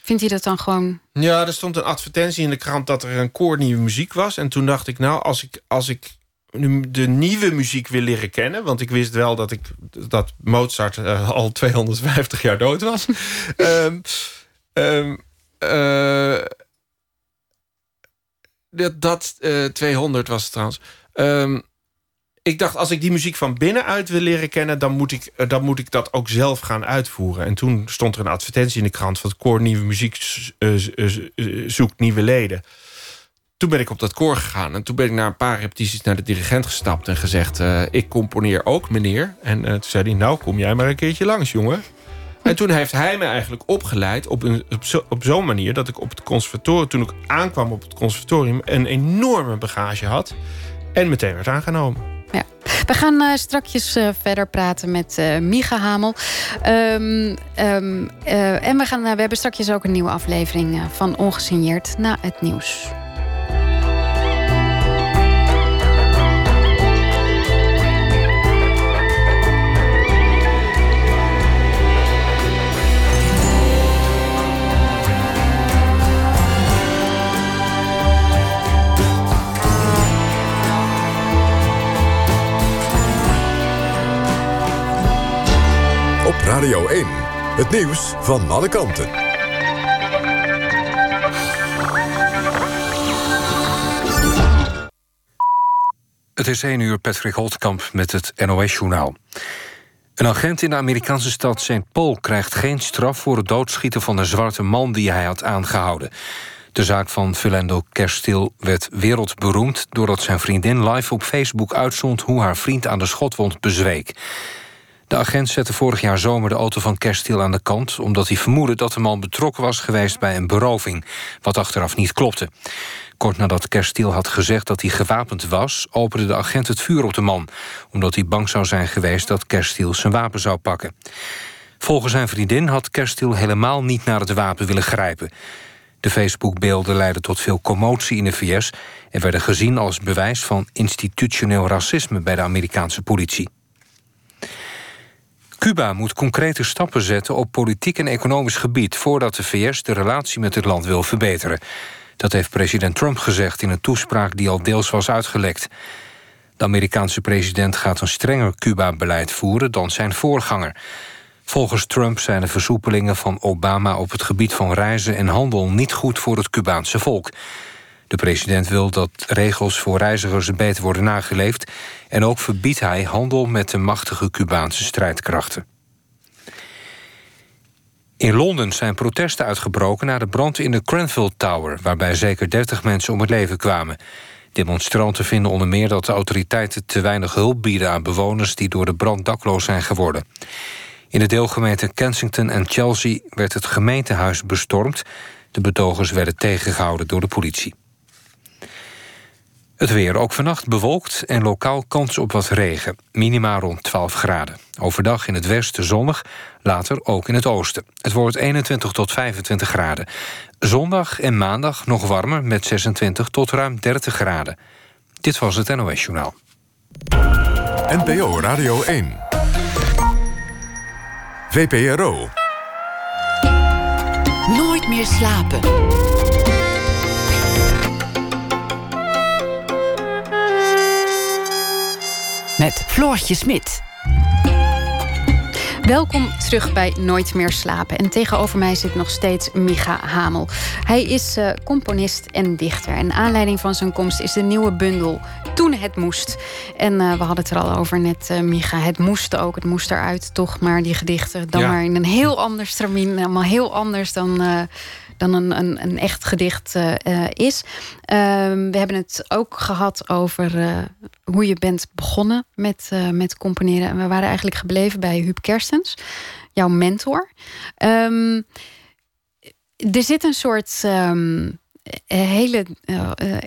Vindt hij dat dan gewoon... Ja, er stond een advertentie in de krant dat er een koornieuwe muziek was. En toen dacht ik, nou, als ik, als ik nu de nieuwe muziek wil leren kennen... want ik wist wel dat, ik, dat Mozart uh, al tweehonderdvijftig jaar dood was. um, um, uh, dat dat uh, tweehonderd was het trouwens. Um, ik dacht, als ik die muziek van binnenuit wil leren kennen... Dan moet, ik, dan moet ik dat ook zelf gaan uitvoeren. En toen stond er een advertentie in de krant... van het koor Nieuwe Muziek zoekt nieuwe leden. Toen ben ik op dat koor gegaan. En toen ben ik na een paar repetities naar de dirigent gestapt... en gezegd, uh, ik componeer ook, meneer. En uh, toen zei hij, nou kom jij maar een keertje langs, jongen. En toen heeft hij me eigenlijk opgeleid op, een, op, zo, op zo'n manier... dat ik op het conservatorium, toen ik aankwam op het conservatorium... een enorme bagage had en meteen werd aangenomen. Ja. We gaan uh, strakjes uh, verder praten met uh, Micha Hamel. Um, um, uh, en we, gaan, uh, we hebben strakjes ook een nieuwe aflevering uh, van Ongesigneerd na het nieuws. Radio één, het nieuws van alle kanten. Het is één uur, Patrick Holtkamp met het N O S-journaal. Een agent in de Amerikaanse stad Saint Paul krijgt geen straf... voor het doodschieten van een zwarte man die hij had aangehouden. De zaak van Philando Castile werd wereldberoemd... doordat zijn vriendin live op Facebook uitzond... hoe haar vriend aan de schotwond bezweek. De agent zette vorig jaar zomer de auto van Castile aan de kant... omdat hij vermoedde dat de man betrokken was geweest bij een beroving... wat achteraf niet klopte. Kort nadat Castile had gezegd dat hij gewapend was... opende de agent het vuur op de man... omdat hij bang zou zijn geweest dat Castile zijn wapen zou pakken. Volgens zijn vriendin had Castile helemaal niet naar het wapen willen grijpen. De Facebookbeelden leidden tot veel commotie in de V S... en werden gezien als bewijs van institutioneel racisme... bij de Amerikaanse politie. Cuba moet concrete stappen zetten op politiek en economisch gebied... voordat de V S de relatie met het land wil verbeteren. Dat heeft president Trump gezegd in een toespraak die al deels was uitgelekt. De Amerikaanse president gaat een strenger Cuba-beleid voeren dan zijn voorganger. Volgens Trump zijn de versoepelingen van Obama op het gebied van reizen en handel... niet goed voor het Cubaanse volk. De president wil dat regels voor reizigers beter worden nageleefd... en ook verbiedt hij handel met de machtige Cubaanse strijdkrachten. In Londen zijn protesten uitgebroken na de brand in de Grenfell Tower... waarbij zeker dertig mensen om het leven kwamen. Demonstranten vinden onder meer dat de autoriteiten te weinig hulp bieden... aan bewoners die door de brand dakloos zijn geworden. In de deelgemeenten Kensington en Chelsea werd het gemeentehuis bestormd. De betogers werden tegengehouden door de politie. Het weer ook vannacht bewolkt en lokaal kans op wat regen. Minima rond twaalf graden. Overdag in het westen zonnig, later ook in het oosten. Het wordt eenentwintig tot vijfentwintig graden. Zondag en maandag nog warmer met zesentwintig tot ruim dertig graden. Dit was het N O S Journaal. N P O Radio één. V P R O. Nooit meer slapen. Met Floortje Smit. Welkom terug bij Nooit meer slapen. En tegenover mij zit nog steeds Micha Hamel. Hij is uh, componist en dichter. En aanleiding van zijn komst is de nieuwe bundel Toen het moest. En uh, we hadden het er al over net, uh, Micha. Het moest ook, het moest eruit. Toch maar die gedichten. Dan ja. maar in een heel ander stramien. Allemaal heel anders dan... Uh, dan een, een, een echt gedicht uh, is. Uh, we hebben het ook gehad over uh, hoe je bent begonnen met, uh, met componeren. En we waren eigenlijk gebleven bij Huub Kerstens, jouw mentor. Um, er zit een soort um, hele uh, uh,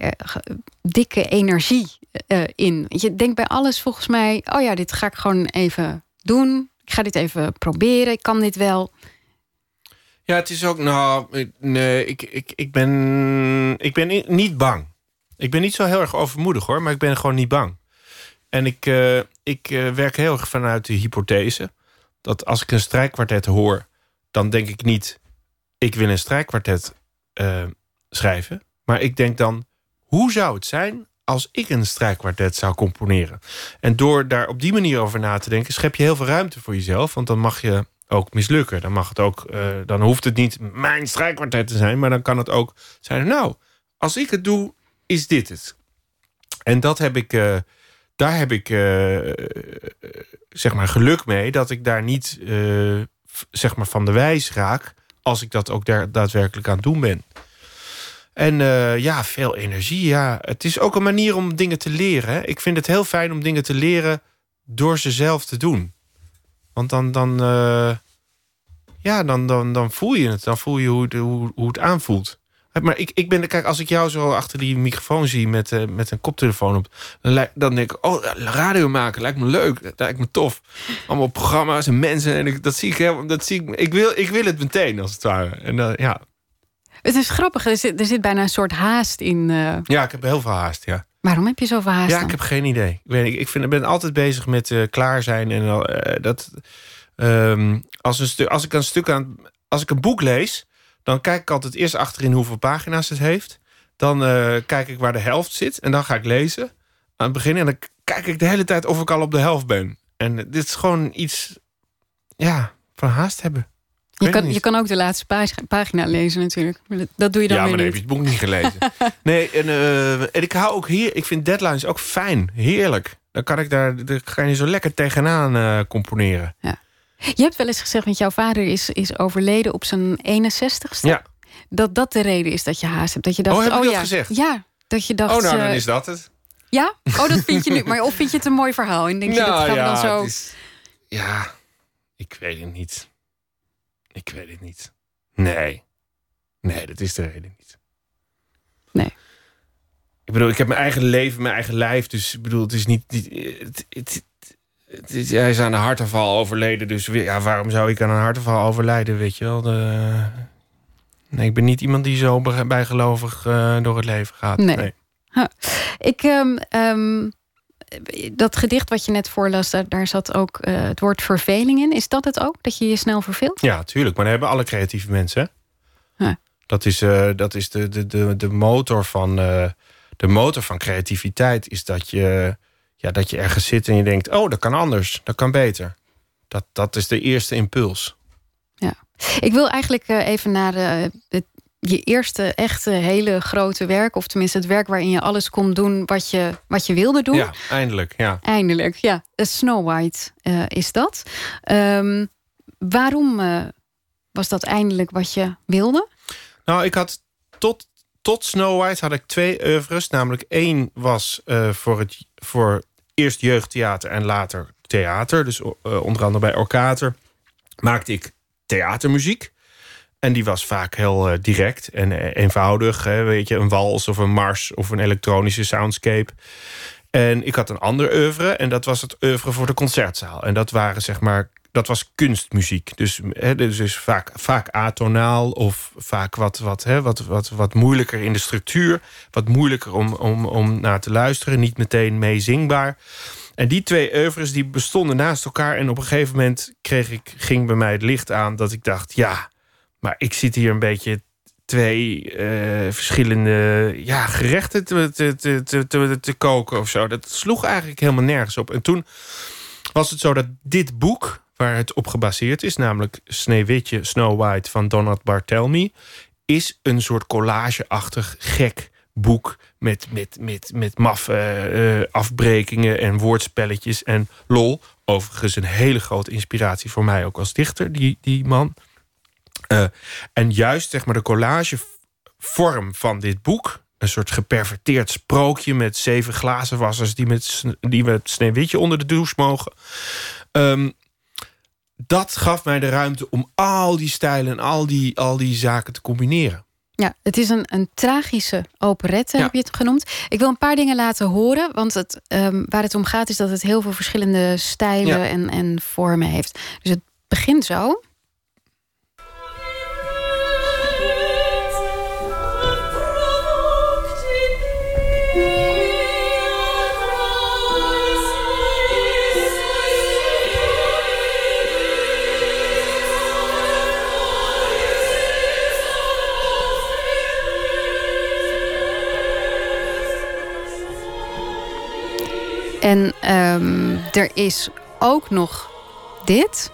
dikke energie uh, in. Je denkt bij alles volgens mij... oh ja, dit ga ik gewoon even doen. Ik ga dit even proberen. Ik kan dit wel... Ja, het is ook, nou, nee, ik, ik, ik ben, ik ben niet bang. Ik ben niet zo heel erg overmoedig hoor, maar ik ben gewoon niet bang. En ik, uh, ik uh, werk heel erg vanuit de hypothese dat als ik een strijkkwartet hoor, dan denk ik niet, ik wil een strijkkwartet uh, schrijven. Maar ik denk dan, hoe zou het zijn als ik een strijkkwartet zou componeren? En door daar op die manier over na te denken, schep je heel veel ruimte voor jezelf. Want dan mag je ook mislukken. Dan mag het ook, uh, dan hoeft het niet mijn strijkkwartet te zijn, maar dan kan het ook zijn, nou, als ik het doe, is dit het. En dat heb ik, uh, daar heb ik uh, uh, zeg maar geluk mee, dat ik daar niet uh, f- zeg maar van de wijs raak, als ik dat ook daar daadwerkelijk aan het doen ben. En uh, ja, veel energie, ja. Het is ook een manier om dingen te leren. Hè. Ik vind het heel fijn om dingen te leren door ze zelf te doen. Want dan, dan, uh, ja, dan, dan, dan voel je het. Dan voel je hoe, hoe, hoe het aanvoelt. Maar ik, ik ben, kijk, als ik jou zo achter die microfoon zie met, uh, met een koptelefoon op, dan, dan denk ik, oh, radio maken lijkt me leuk, dat lijkt me tof. Allemaal programma's en mensen. En ik, dat zie ik, hè, dat zie ik, ik, wil, ik wil het meteen, als het ware. En uh, ja. Het is grappig, er zit, er zit bijna een soort haast in. Uh... Ja, ik heb heel veel haast, ja. Waarom heb je zoveel haast? Ja, dan? Ik heb geen idee. Ik, weet, ik, vind, ik ben altijd bezig met uh, klaar zijn. En, uh, dat, um, als, een stu- als, ik een stuk aan, als ik een boek lees, dan kijk ik altijd eerst achterin hoeveel pagina's het heeft. Dan uh, kijk ik waar de helft zit. En dan ga ik lezen aan het begin. En dan kijk ik de hele tijd of ik al op de helft ben. En uh, dit is gewoon iets, ja, van haast hebben. Je kan, je kan ook de laatste pag- pagina lezen natuurlijk. Dat doe je dan ja, weer maar dan niet. Heb je het boek niet gelezen. Nee, en, uh, en ik hou ook hier... Ik vind deadlines ook fijn. Heerlijk. Dan kan ik daar, daar kan je zo lekker tegenaan uh, componeren. Ja. Je hebt wel eens gezegd, want jouw vader is, is overleden op zijn eenenzestigste. Ja. Dat dat de reden is dat je haast hebt. Dat je dacht, oh, heb je oh, dat ja, gezegd? Ja, dat je dacht... Oh, nou, dan is dat het. Ja? Oh, dat vind je nu. Maar of vind je het een mooi verhaal? En denk nou, je, dat gaan ja, dan zo... Is, ja, ik weet het niet. Ik weet het niet. Nee. Nee, dat is de reden niet. Nee. Ik bedoel, ik heb mijn eigen leven, mijn eigen lijf. Dus ik bedoel, het is niet... niet het, het, het, het, hij is aan een hartaanval overleden. Dus ja, waarom zou ik aan een hartaanval overlijden, weet je wel? De, nee, ik ben niet iemand die zo bijgelovig uh, door het leven gaat. Nee. nee. Huh. Ik... Um, um... Dat gedicht wat je net voorlas, daar, daar zat ook uh, het woord verveling in. Is dat het ook? Dat je je snel verveelt? Ja, tuurlijk. Maar dat hebben alle creatieve mensen. Huh. Dat is, uh, dat is de, de, de, de, motor van, uh, de motor van creativiteit. Is dat je, ja, dat je ergens zit en je denkt, oh, dat kan anders. Dat kan beter. Dat, dat is de eerste impuls. Ja. Ik wil eigenlijk uh, even naar de... de je eerste echte hele grote werk, of tenminste het werk waarin je alles kon doen wat je, wat je wilde doen. Ja, eindelijk. Ja. Eindelijk, ja. Snow White uh, is dat. Um, waarom uh, was dat eindelijk wat je wilde? Nou, ik had tot, tot Snow White had ik twee oeuvres. Namelijk één was uh, voor, het, voor eerst jeugdtheater en later theater. Dus uh, onder andere bij Orkater maakte ik theatermuziek. En die was vaak heel uh, direct en uh, eenvoudig. Hè, weet je, een wals of een mars of een elektronische soundscape. En ik had een ander oeuvre. En dat was het oeuvre voor de concertzaal. En dat waren zeg maar, dat was kunstmuziek. Dus, hè, dus vaak, vaak atonaal of vaak wat, wat, hè, wat, wat, wat moeilijker in de structuur. Wat moeilijker om, om, om naar te luisteren. Niet meteen meezingbaar. En die twee oeuvres die bestonden naast elkaar. En op een gegeven moment kreeg ik, ging bij mij het licht aan dat ik dacht, ja... Maar ik zit hier een beetje twee uh, verschillende ja, gerechten te, te, te, te, te koken of zo. Dat sloeg eigenlijk helemaal nergens op. En toen was het zo dat dit boek, waar het op gebaseerd is... namelijk Sneeuwwitje, Snow White van Donald Barthelmy... is een soort collageachtig gek boek... met, met, met, met maffe uh, afbrekingen en woordspelletjes en lol. Overigens een hele grote inspiratie voor mij ook als dichter, die, die man... Uh, en juist zeg maar de collagevorm van dit boek... een soort geperverteerd sprookje met zeven glazenwassers... die met, die met Sneeuwwitje onder de douche mogen... Um, dat gaf mij de ruimte om al die stijlen en al die, al die zaken te combineren. Ja, het is een, een tragische operette, ja. Heb je het genoemd. Ik wil een paar dingen laten horen, want het, um, waar het om gaat... is dat het heel veel verschillende stijlen ja. en, en vormen heeft. Dus het begint zo... En um, er is ook nog dit.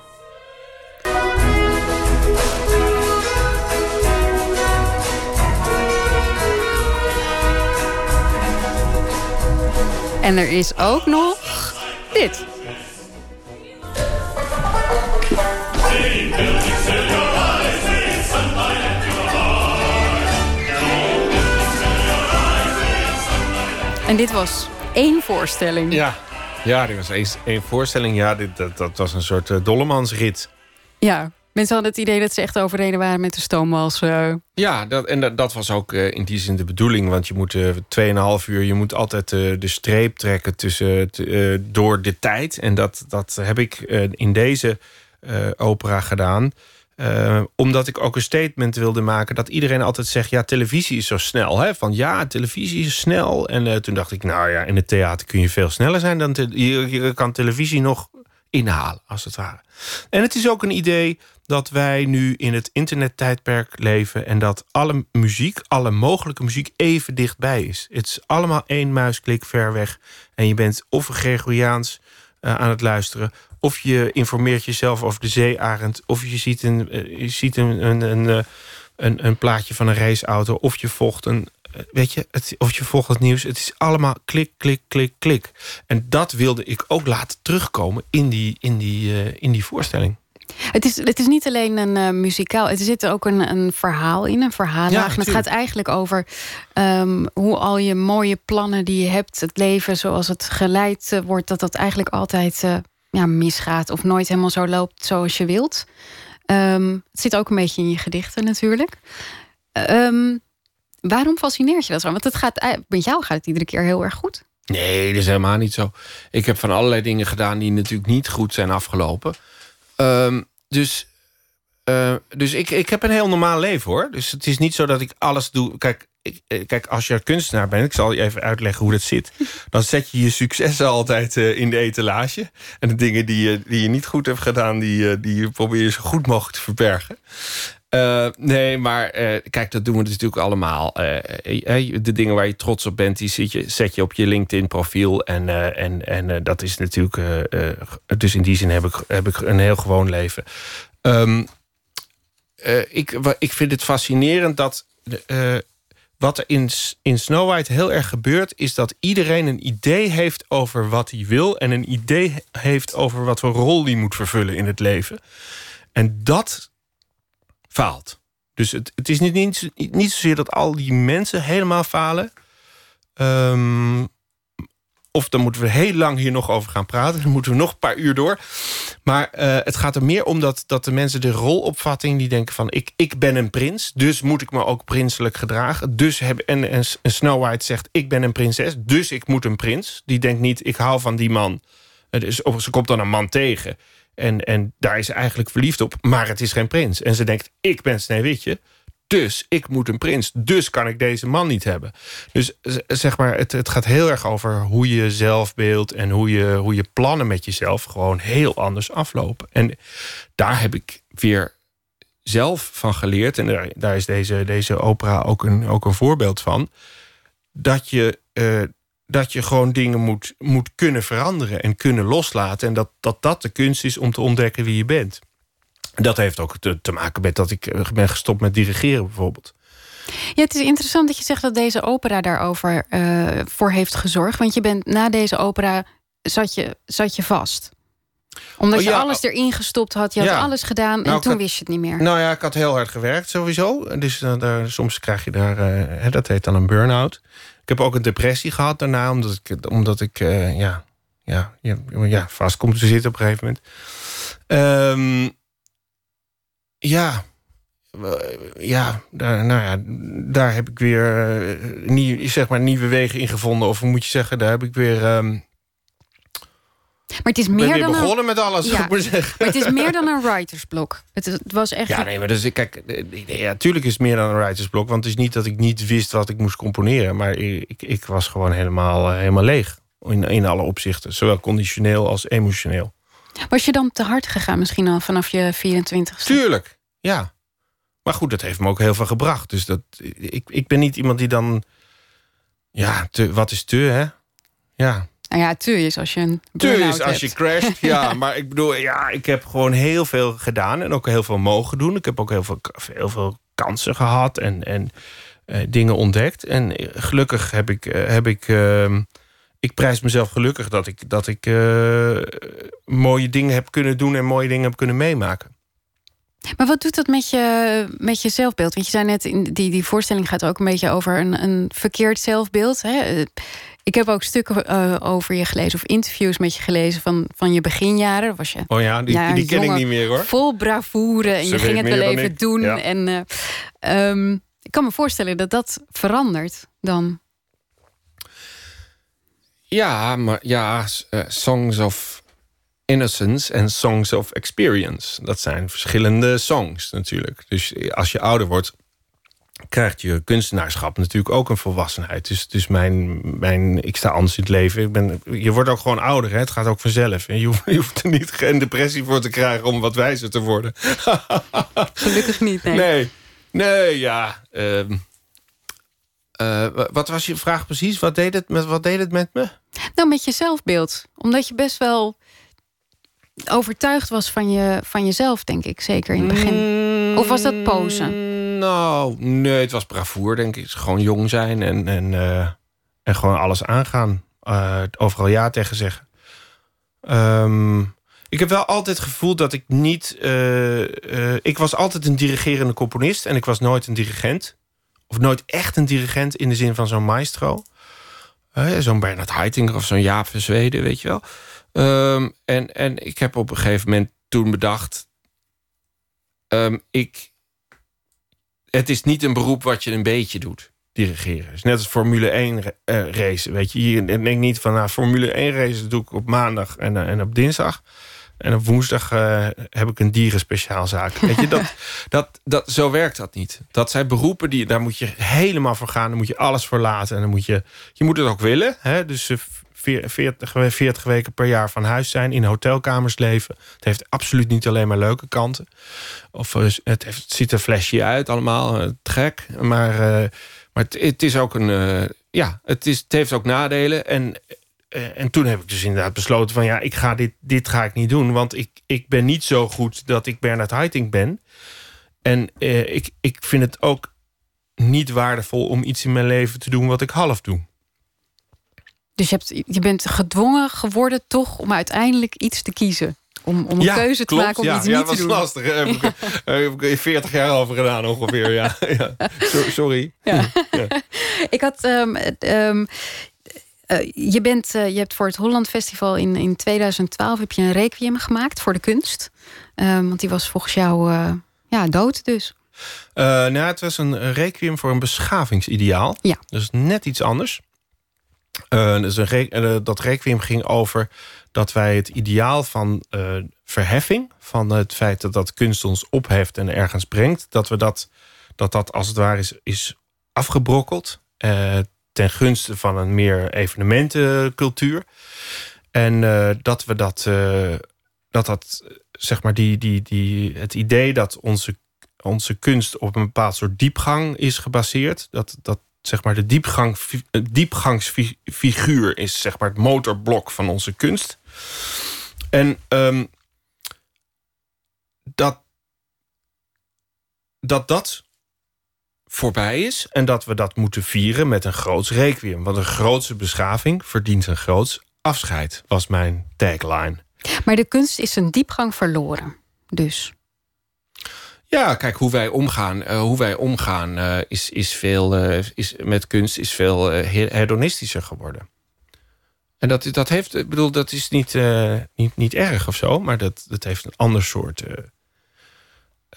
En er is ook nog dit. En dit was één voorstelling. Ja, ja dit was eens één voorstelling. Ja, dit, dat, dat was een soort uh, dollemansrit. Ja, mensen hadden het idee dat ze echt overreden waren met de stoomwals. Uh... Ja, dat, en dat, dat was ook uh, in die zin de bedoeling. Want je moet uh, tweeënhalf uur, je moet altijd uh, de streep trekken tussen, t, uh, door de tijd. En dat, dat heb ik uh, in deze uh, opera gedaan. Uh, omdat ik ook een statement wilde maken dat iedereen altijd zegt... ja, televisie is zo snel. Hè? Van ja, televisie is snel. En uh, toen dacht ik, nou ja, in het theater kun je veel sneller zijn dan... Te- je, je kan televisie nog inhalen, als het ware. En het is ook een idee dat wij nu in het internettijdperk leven... en dat alle muziek, alle mogelijke muziek, even dichtbij is. Het is allemaal één muisklik ver weg. En je bent of een Gregoriaans uh, aan het luisteren... of je informeert jezelf over de zeearend... of je ziet een, je ziet een, een, een, een, een plaatje van een raceauto... of je volgt een, weet je, het, of je volgt het nieuws. Het is allemaal klik, klik, klik, klik. En dat wilde ik ook laten terugkomen in die, in die, uh, in die voorstelling. Het is, het is niet alleen een uh, muzikaal. Er zit ook een, een verhaal in, een verhaallaag. Ja, het gaat eigenlijk over um, hoe al je mooie plannen die je hebt... het leven zoals het geleid uh, wordt, dat dat eigenlijk altijd... Uh, ja, misgaat of nooit helemaal zo loopt zoals je wilt. Um, het zit ook een beetje in je gedichten natuurlijk. Um, waarom fascineert je dat zo? Want het gaat, met jou gaat het iedere keer heel erg goed. Nee, dat is helemaal niet zo. Ik heb van allerlei dingen gedaan die natuurlijk niet goed zijn afgelopen. Um, dus uh, dus ik, ik heb een heel normaal leven, hoor. Dus het is niet zo dat ik alles doe... Kijk, Kijk, als je kunstenaar bent, ik zal je even uitleggen hoe dat zit... dan zet je je successen altijd uh, in de etalage. En de dingen die je, die je niet goed hebt gedaan... die, die probeer je zo goed mogelijk te verbergen. Uh, nee, maar uh, kijk, dat doen we natuurlijk allemaal. Uh, de dingen waar je trots op bent, die zet je, zet je op je LinkedIn-profiel. En, uh, en, en uh, dat is natuurlijk... Uh, uh, dus in die zin heb ik, heb ik een heel gewoon leven. Um, uh, ik, ik vind het fascinerend dat... Uh, Wat er in, in Snow White heel erg gebeurt... is dat iedereen een idee heeft over wat hij wil... en een idee heeft over wat voor rol hij moet vervullen in het leven. En dat faalt. Dus het, het is niet, niet, niet zozeer dat al die mensen helemaal falen... Um, of dan moeten we heel lang hier nog over gaan praten. Dan moeten we nog een paar uur door. Maar uh, het gaat er meer om dat, dat de mensen de rolopvatting... die denken van, ik, ik ben een prins... dus moet ik me ook prinselijk gedragen. Dus heb, en, en Snow White zegt, ik ben een prinses... dus ik moet een prins. Die denkt niet, ik hou van die man. Dus, of ze komt dan een man tegen. En, en daar is ze eigenlijk verliefd op. Maar het is geen prins. En ze denkt, ik ben Sneeuwwitje... dus ik moet een prins, dus kan ik deze man niet hebben. Dus zeg maar, het, het gaat heel erg over hoe je zelfbeeld... en hoe je, hoe je plannen met jezelf gewoon heel anders aflopen. En daar heb ik weer zelf van geleerd... en daar, daar is deze, deze opera ook een, ook een voorbeeld van... dat je, uh, dat je gewoon dingen moet, moet kunnen veranderen en kunnen loslaten... en dat, dat dat de kunst is om te ontdekken wie je bent. Dat heeft ook te, te maken met dat ik ben gestopt met dirigeren bijvoorbeeld. Ja, het is interessant dat je zegt dat deze opera daarover uh, voor heeft gezorgd. Want je bent na deze opera zat je, zat je vast. Omdat oh, ja. je alles erin gestopt had, je ja. had alles gedaan... en nou, toen had, wist je het niet meer. Nou ja, ik had heel hard gewerkt sowieso. Dus uh, daar, soms krijg je daar... Uh, hè, dat heet dan een burn-out. Ik heb ook een depressie gehad daarna... omdat ik, omdat ik uh, ja, ja, ja, ja, vast komt te zitten op een gegeven moment. Ehm... Um, Ja, ja, daar, nou ja, daar heb ik weer uh, nieuw, zeg maar, nieuwe wegen in gevonden. Of moet je zeggen, daar heb ik weer... Um... Maar het is meer ben weer dan begonnen een... met alles, ja, maar zeggen. Maar het is meer dan een writersblok. Het, het was echt... Ja, nee, maar dus, kijk, ja, tuurlijk is het meer dan een writersblok. Want het is niet dat ik niet wist wat ik moest componeren. Maar ik, ik was gewoon helemaal, uh, helemaal leeg. In, in alle opzichten. Zowel conditioneel als emotioneel. Was je dan te hard gegaan misschien al vanaf je vierentwintigste? Tuurlijk, ja. Maar goed, dat heeft me ook heel veel gebracht. Dus dat, ik, ik ben niet iemand die dan... Ja, te, wat is te, hè? Ja, Nou ja, tuur is als je een burn-out hebt. Tuur is als je crasht, ja, ja. Maar ik bedoel, ja, ik heb gewoon heel veel gedaan en ook heel veel mogen doen. Ik heb ook heel veel, heel veel kansen gehad en, en uh, dingen ontdekt. En gelukkig heb ik... Uh, heb ik uh, ik prijs mezelf gelukkig dat ik, dat ik uh, mooie dingen heb kunnen doen en mooie dingen heb kunnen meemaken. Maar wat doet dat met je, met je zelfbeeld? Want je zei net, in die, die voorstelling gaat ook een beetje over een, een verkeerd zelfbeeld. Hè? Ik heb ook stukken uh, over je gelezen, of interviews met je gelezen van, van je beginjaren. Was je, oh ja, die, ja, die ken ik niet meer hoor. Vol bravoure en Ze je ging het wel even ik. doen. Ja. En, uh, um, ik kan me voorstellen dat dat verandert dan. Ja, maar ja, uh, Songs of Innocence en Songs of Experience. Dat zijn verschillende songs natuurlijk. Dus als je ouder wordt, krijgt je kunstenaarschap natuurlijk ook een volwassenheid. Dus, dus mijn, mijn, ik sta anders in het leven. Ik ben, je wordt ook gewoon ouder, hè? Het gaat ook vanzelf. En je, hoeft, je hoeft er niet geen depressie voor te krijgen om wat wijzer te worden. Gelukkig niet, nee. Nee, nee ja... Uh, Uh, wat was je vraag precies? Wat deed, het met, wat deed het met me? Nou, met je zelfbeeld. Omdat je best wel overtuigd was van, je, van jezelf, denk ik. Zeker in het begin. Mm, of was dat posen? Nou, nee, het was bravoer, denk ik. Gewoon jong zijn en, en, uh, en gewoon alles aangaan. Uh, overal ja tegen zeggen. Um, ik heb wel altijd gevoeld dat ik niet... Uh, uh, ik was altijd een dirigerende componist en ik was nooit een dirigent. Of nooit echt een dirigent in de zin van zo'n maestro. Uh, zo'n Bernard Haitink of zo'n Jaap van Zweden, weet je wel. Um, en, en ik heb op een gegeven moment toen bedacht... Um, ik, het is niet een beroep wat je een beetje doet, dirigeren. Dus net als Formule één uh, race, weet je. Je denkt niet van, nou, Formule één race doe ik op maandag en, uh, en op dinsdag... En op woensdag uh, heb ik een dierenspeciaalzaak. Weet je, dat, dat, dat, zo werkt dat niet. Dat zijn beroepen, die, daar moet je helemaal voor gaan. Daar moet je alles voor laten. En dan moet je, je moet het ook willen. Hè? Dus veertig weken per jaar van huis zijn. In hotelkamers leven. Het heeft absoluut niet alleen maar leuke kanten. Of het, heeft, het ziet er flesje uit allemaal. Uh, gek. Maar, uh, maar het, het is ook een... Uh, ja, het, is, het heeft ook nadelen. En... En toen heb ik dus inderdaad besloten van... ja, ik ga dit, dit ga ik niet doen. Want ik, ik ben niet zo goed dat ik Bernard Haitink ben. En eh, ik, ik vind het ook niet waardevol... om iets in mijn leven te doen wat ik half doe. Dus je, hebt, je bent gedwongen geworden toch... om uiteindelijk iets te kiezen. Om, om een ja, keuze klopt, te maken om ja, iets ja, niet te doen. Ja, dat was lastig. Daar heb ik veertig jaar over gedaan ongeveer. Ja, ja. So, sorry. Ja. Ja. Ik had... Um, um, Uh, je, bent, uh, je hebt voor het Holland Festival in, in tweeduizend twaalf heb je een requiem gemaakt voor de kunst. Uh, want die was volgens jou uh, ja, dood dus. Uh, nou, het was een requiem voor een beschavingsideaal. Ja. Dus net iets anders. Uh, dus een re- uh, dat requiem ging over dat wij het ideaal van uh, verheffing... van het feit dat, dat kunst ons opheft en ergens brengt... dat we dat, dat, dat als het ware is, is afgebrokkeld... Uh, ten gunste van een meer evenementencultuur. En uh, dat we dat, uh, dat dat, zeg maar, die, die, die, het idee dat onze, onze kunst op een bepaald soort diepgang is gebaseerd. Dat, dat zeg maar, de diepgang, diepgangsfiguur is, zeg maar, het motorblok van onze kunst. En um, dat dat. dat voorbij is en dat we dat moeten vieren met een groots requiem. Want een grootse beschaving verdient een groots afscheid, was mijn tagline. Maar de kunst is een diepgang verloren, dus. Ja, kijk, hoe wij omgaan, uh, hoe wij omgaan uh, is, is veel, uh, is, met kunst is veel uh, hedonistischer geworden. En dat, dat heeft, ik bedoel, dat is niet, uh, niet, niet erg of zo, maar dat, dat heeft een ander soort...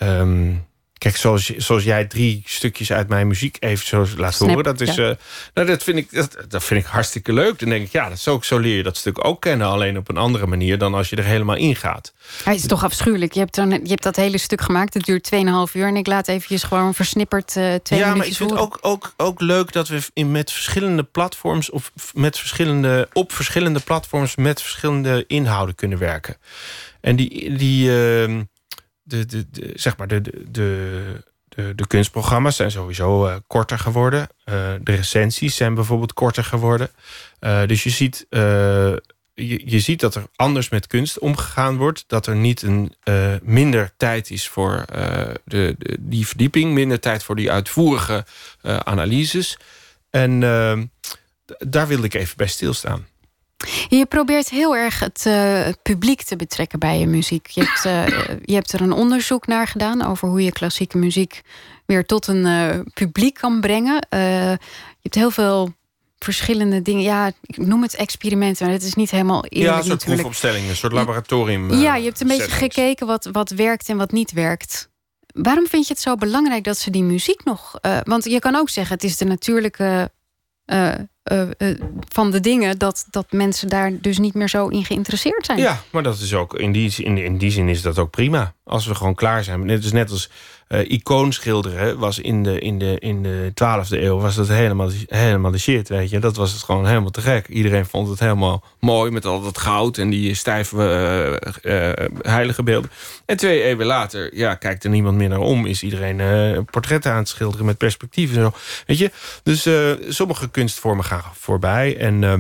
Uh, um, Kijk, zoals, zoals jij drie stukjes uit mijn muziek even zo laat Snap, horen. Dat, is, ja. uh, nou, dat, vind ik, dat, dat vind ik hartstikke leuk. Dan denk ik, ja, dat zo, zo leer je dat stuk ook kennen. Alleen op een andere manier dan als je er helemaal in gaat. Hij is toch afschuwelijk. Je hebt, dan, je hebt dat hele stuk gemaakt. Het duurt tweeënhalf uur. En ik laat eventjes gewoon versnipperd uh, twee ja, minuutjes horen. Ja, maar ik vind het ook, ook, ook leuk dat we in, met verschillende platforms... of met verschillende, op verschillende platforms met verschillende inhouden kunnen werken. En die... die uh, De, de, de, zeg maar de, de, de, de kunstprogramma's zijn sowieso uh, korter geworden. Uh, de recensies zijn bijvoorbeeld korter geworden. Uh, dus je ziet, uh, je, je ziet dat er anders met kunst omgegaan wordt. Dat er niet een uh, minder tijd is voor uh, de, de, die verdieping. Minder tijd voor die uitvoerige uh, analyses. En uh, d- daar wilde ik even bij stilstaan. Je probeert heel erg het, uh, het publiek te betrekken bij je muziek. Je hebt, uh, je hebt er een onderzoek naar gedaan over hoe je klassieke muziek weer tot een uh, publiek kan brengen. Uh, je hebt heel veel verschillende dingen. Ja, ik noem het experimenten, maar dat is niet helemaal eerlijk. Ja, een soort proefopstellingen, een soort laboratorium. Uh, ja, je hebt een beetje settings. gekeken wat, wat werkt en wat niet werkt. Waarom vind je het zo belangrijk dat ze die muziek nog... Uh, want je kan ook zeggen, het is de natuurlijke... Uh, Uh, uh, van de dingen dat, dat mensen daar dus niet meer zo in geïnteresseerd zijn. Ja, maar dat is ook in die, in, in die zin is dat ook prima. Als we gewoon klaar zijn. Het is net als uh, icoonschilderen was in de, in, de, in de twaalfde eeuw was dat helemaal, helemaal de shit, weet je. Dat was het gewoon helemaal te gek. Iedereen vond het helemaal mooi met al dat goud en die stijve uh, uh, heilige beelden. En twee eeuwen later, ja, kijkt er niemand meer naar om. Is iedereen uh, portretten aan het schilderen met perspectief en zo. Weet je, dus uh, sommige kunstvormen gaan voorbij. En, uh,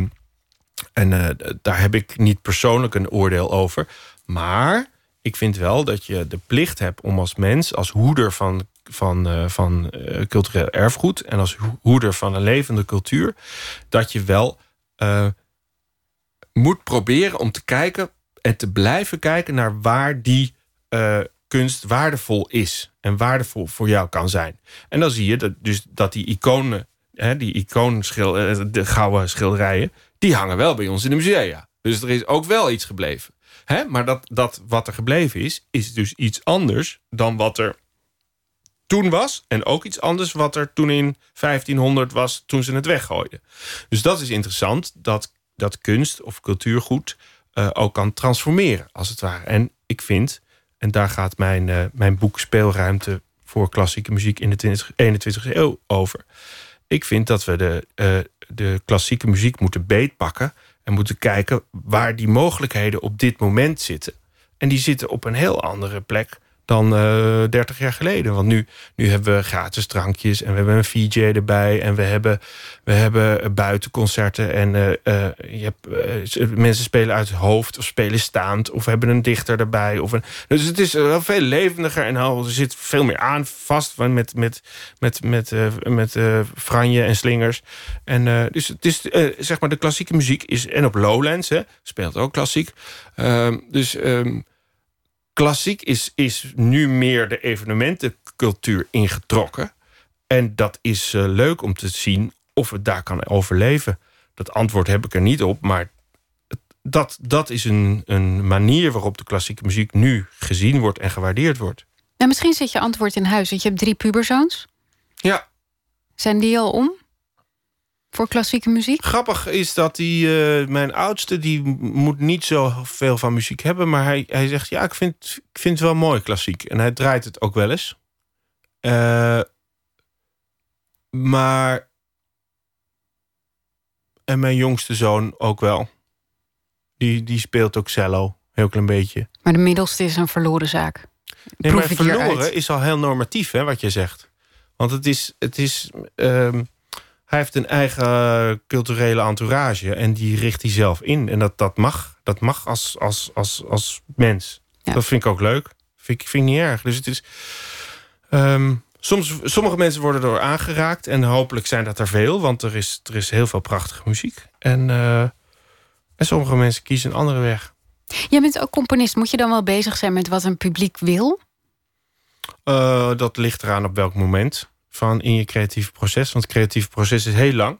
en uh, daar heb ik niet persoonlijk een oordeel over. Maar ik vind wel dat je de plicht hebt om als mens, als hoeder van, van, uh, van uh, cultureel erfgoed en als hoeder van een levende cultuur, dat je wel uh, moet proberen om te kijken en te blijven kijken naar waar die uh, kunst waardevol is en waardevol voor jou kan zijn. En dan zie je dat, dus dat die iconen, hè, die icoonschil, de gouden schilderijen, die hangen wel bij ons in de musea. Dus er is ook wel iets gebleven. He, maar dat, dat wat er gebleven is, is dus iets anders dan wat er toen was. En ook iets anders wat er toen in vijftienhonderd was, toen ze het weggooiden. Dus dat is interessant, dat, dat kunst of cultuurgoed uh, ook kan transformeren, als het ware. En ik vind, en daar gaat mijn, uh, mijn boek Speelruimte voor klassieke muziek in de eenentwintigste eeuw over. Ik vind dat we de, uh, de klassieke muziek moeten beetpakken. En moeten kijken waar die mogelijkheden op dit moment zitten. En die zitten op een heel andere plek dan uh, dertig jaar geleden. Want nu, nu hebben we gratis drankjes en we hebben een V J erbij. En we hebben, we hebben buitenconcerten. En uh, uh, je hebt, uh, mensen spelen uit het hoofd of spelen staand. Of hebben een dichter erbij. Of een, dus het is wel veel levendiger. En er zit veel meer aan vast met, met, met, met, uh, met uh, franje en slingers. En, uh, dus het is, uh, zeg maar, de klassieke muziek is... En op Lowlands, hè, speelt ook klassiek. Uh, dus... Um, Klassiek is, is nu meer de evenementencultuur ingetrokken. En dat is uh, leuk om te zien of het daar kan overleven. Dat antwoord heb ik er niet op, maar dat, dat is een, een manier waarop de klassieke muziek nu gezien wordt en gewaardeerd wordt. En misschien zit je antwoord in huis, want je hebt drie puberzoons. Ja. Zijn die al om? Voor klassieke muziek? Grappig is dat die, uh, mijn oudste... die moet niet zo veel van muziek hebben... maar hij, hij zegt, ja, ik vind, ik vind het wel mooi klassiek. En hij draait het ook wel eens. Uh, maar... En mijn jongste zoon ook wel. Die, die speelt ook cello, heel klein beetje. Maar de middelste is een verloren zaak. Nee, maar verloren is al heel normatief, hè, wat je zegt. Want het is... Het is uh, hij heeft een eigen culturele entourage en die richt hij zelf in. En dat, dat mag. Dat mag als, als, als, als mens. Ja. Dat vind ik ook leuk. Vind ik vind ik niet erg. Dus het is. Um, soms, sommige mensen worden door aangeraakt. En hopelijk zijn dat er veel. Want er is, er is heel veel prachtige muziek. En, uh, en sommige mensen kiezen een andere weg. Jij bent ook componist. Moet je dan wel bezig zijn met wat een publiek wil? Uh, dat ligt eraan op welk moment. Van in je creatieve proces. Want het creatieve proces is heel lang.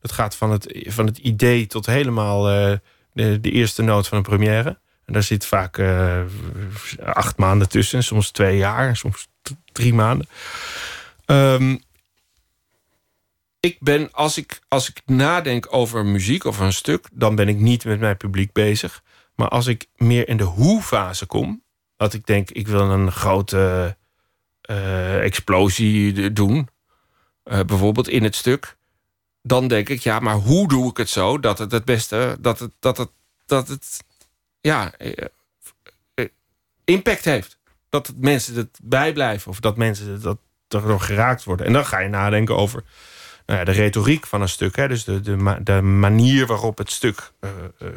Dat gaat van het, van het idee tot helemaal uh, de, de eerste noot van een première. En daar zit vaak uh, acht maanden tussen. Soms twee jaar. Soms t- drie maanden. Um, ik ben, als ik, als ik nadenk over muziek of een stuk... dan ben ik niet met mijn publiek bezig. Maar als ik meer in de hoe-fase kom... dat ik denk, ik wil een grote... Uh, explosie doen, uh, bijvoorbeeld in het stuk, dan denk ik, ja, maar hoe doe ik het zo dat het het beste, dat het, dat het, dat het ja, uh, uh, impact heeft. Dat het mensen erbij blijven of dat mensen dat, daardoor geraakt worden. En dan ga je nadenken over nou ja, de retoriek van een stuk. Hè? Dus de, de, de manier waarop het stuk uh, uh,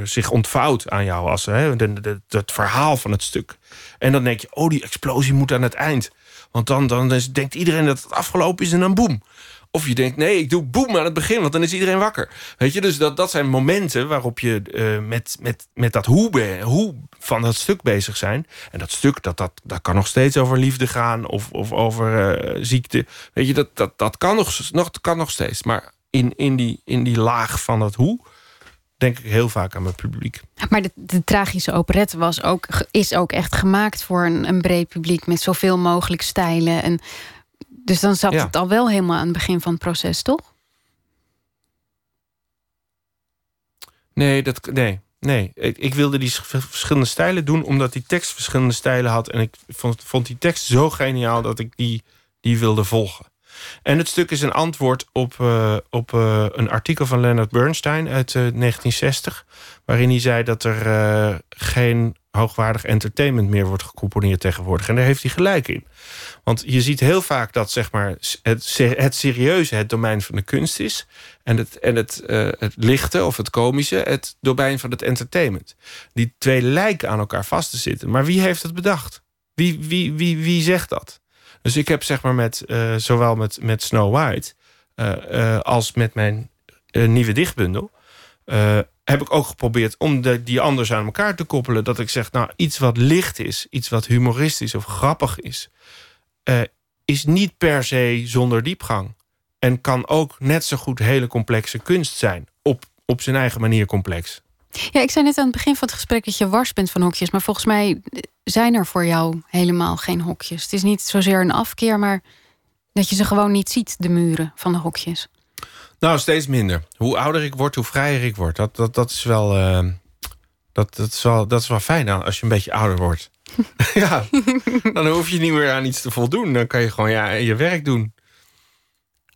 uh, zich ontvouwt aan jou. Als, hè? De, de, het verhaal van het stuk. En dan denk je, oh, die explosie moet aan het eind. Want dan, dan is, denkt iedereen dat het afgelopen is en dan boem. Of je denkt, nee, ik doe boem aan het begin, want dan is iedereen wakker. Weet je, dus dat, dat zijn momenten waarop je uh, met, met, met dat hoe, be, hoe van dat stuk bezig zijn. En dat stuk, dat, dat, dat kan nog steeds over liefde gaan of, of over uh, ziekte. Weet je, dat, dat, dat kan, nog, nog, kan nog steeds. Maar in, in, die, in die laag van dat hoe denk ik heel vaak aan mijn publiek. Maar de, de tragische operette was ook, is ook echt gemaakt voor een, een breed publiek met zoveel mogelijk stijlen en... Dus dan zat ja. het al wel helemaal aan het begin van het proces, toch? Nee, dat, nee, nee. Ik, ik wilde die verschillende stijlen doen... omdat die tekst verschillende stijlen had. En ik vond, vond die tekst zo geniaal dat ik die, die wilde volgen. En het stuk is een antwoord op, uh, op uh, een artikel van Leonard Bernstein uit uh, negentien zestig... waarin hij zei dat er uh, geen... hoogwaardig entertainment meer wordt gecomponeerd tegenwoordig. En daar heeft hij gelijk in. Want je ziet heel vaak dat zeg maar, het, het serieuze het domein van de kunst is... en, het, en het, uh, het lichte of het komische het domein van het entertainment. Die twee lijken aan elkaar vast te zitten. Maar wie heeft het bedacht? Wie, wie, wie, wie zegt dat? Dus ik heb zeg maar met, uh, zowel met, met Snow White... Uh, uh, als met mijn uh, nieuwe dichtbundel... Uh, heb ik ook geprobeerd om de, die anders aan elkaar te koppelen. Dat ik zeg, nou, iets wat licht is, iets wat humoristisch of grappig is... Uh, is niet per se zonder diepgang. En kan ook net zo goed hele complexe kunst zijn. Op, op zijn eigen manier complex. Ja, ik zei net aan het begin van het gesprek dat je wars bent van hokjes. Maar volgens mij zijn er voor jou helemaal geen hokjes. Het is niet zozeer een afkeer, maar dat je ze gewoon niet ziet, de muren van de hokjes. Nou, steeds minder. Hoe ouder ik word, hoe vrijer ik word. Dat, dat, dat, is, wel, uh, dat, dat, is, wel, dat is wel fijn als je een beetje ouder wordt. Ja, dan hoef je niet meer aan iets te voldoen. Dan kan je gewoon ja, je werk doen.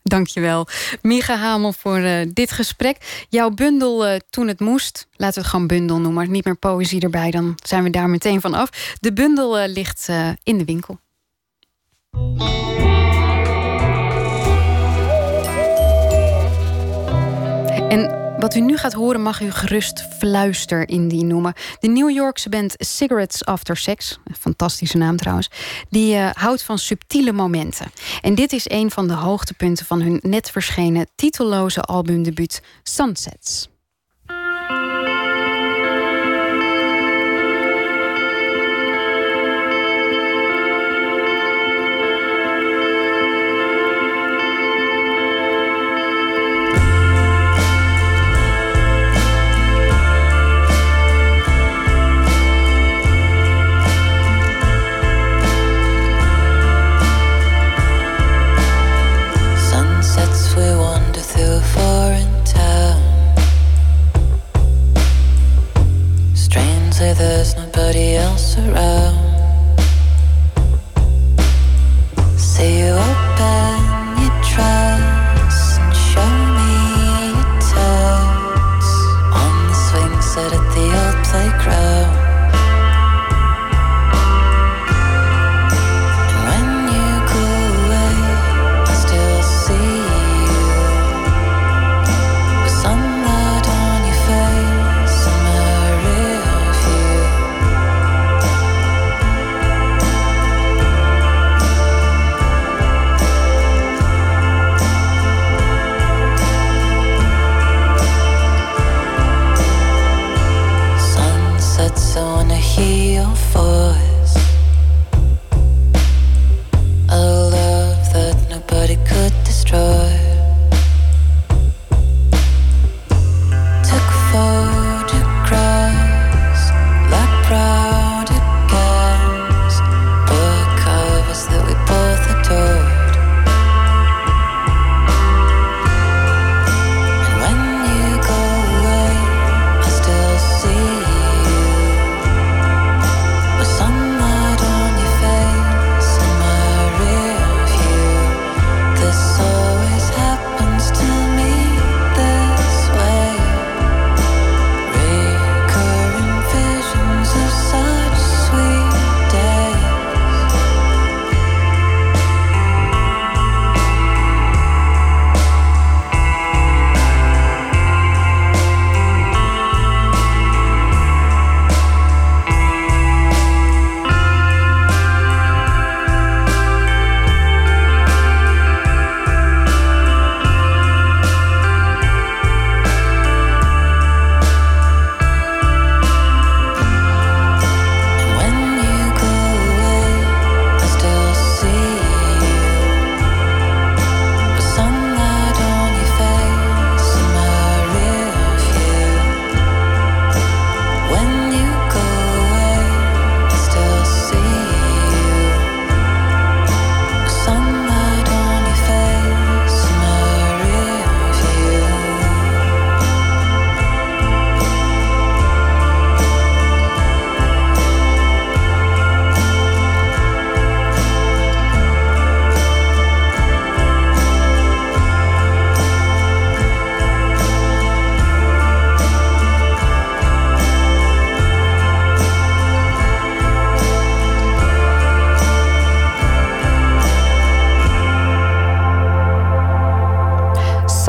Dankjewel, Micha Hamel, voor uh, dit gesprek. Jouw bundel uh, Toen het moest, laten we het gewoon bundel noemen... maar niet meer poëzie erbij, dan zijn we daar meteen van af. De bundel uh, ligt uh, in de winkel. En wat u nu gaat horen mag u gerust fluisterindie noemen. De New Yorkse band Cigarettes After Sex, een fantastische naam trouwens... die uh, houdt van subtiele momenten. En dit is een van de hoogtepunten van hun net verschenen... titelloze albumdebuut Sunsets. There's nobody else around. Say you open your dress and show me your touch on the swing set at the old playground.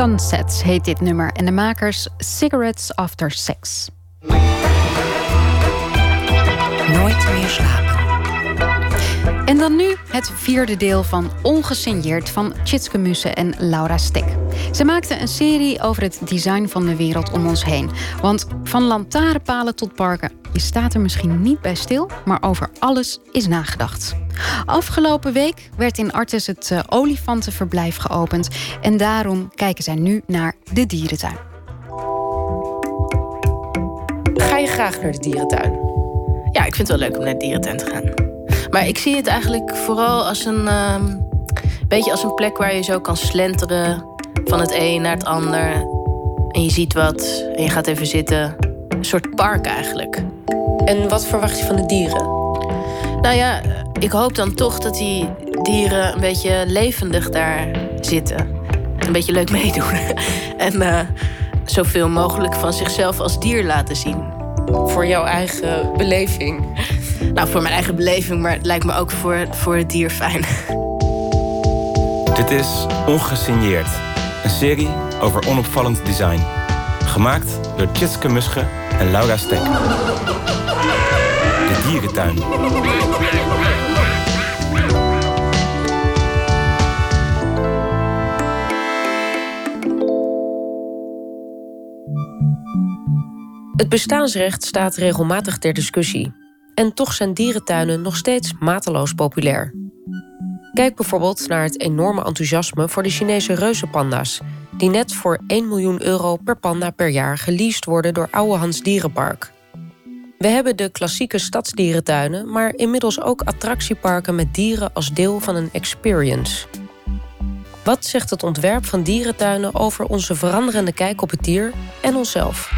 Sunsets heet dit nummer en de makers Cigarettes After Sex. Nooit meer slapen. En dan nu het vierde deel van Ongesigneerd van Tjitske Mussche en Laura Stek. Ze maakten een serie over het design van de wereld om ons heen. Want van lantaarnpalen tot parken, je staat er misschien niet bij stil, maar over alles is nagedacht. Afgelopen week werd in Artis het uh, olifantenverblijf geopend. En daarom kijken zij nu naar de dierentuin. Ga je graag naar de dierentuin? Ja, ik vind het wel leuk om naar de dierentuin te gaan. Maar ik zie het eigenlijk vooral als een uh, beetje als een plek waar je zo kan slenteren van het een naar het ander. En je ziet wat en je gaat even zitten. Een soort park eigenlijk. En wat verwacht je van de dieren? Nou ja, ik hoop dan toch dat die dieren een beetje levendig daar zitten. Een beetje leuk meedoen. En uh, zoveel mogelijk van zichzelf als dier laten zien. Voor jouw eigen beleving. Nou, voor mijn eigen beleving, maar het lijkt me ook voor, voor het dier fijn. Dit is Ongesigneerd. Een serie over onopvallend design. Gemaakt door Tjitske Mussche en Laura Stek. De dierentuin. Het bestaansrecht staat regelmatig ter discussie. En toch zijn dierentuinen nog steeds mateloos populair. Kijk bijvoorbeeld naar het enorme enthousiasme voor de Chinese reuzenpanda's, die net voor één miljoen euro per panda per jaar geleased worden door Ouwehands Dierenpark. We hebben de klassieke stadsdierentuinen, maar inmiddels ook attractieparken met dieren als deel van een experience. Wat zegt het ontwerp van dierentuinen over onze veranderende kijk op het dier en onszelf?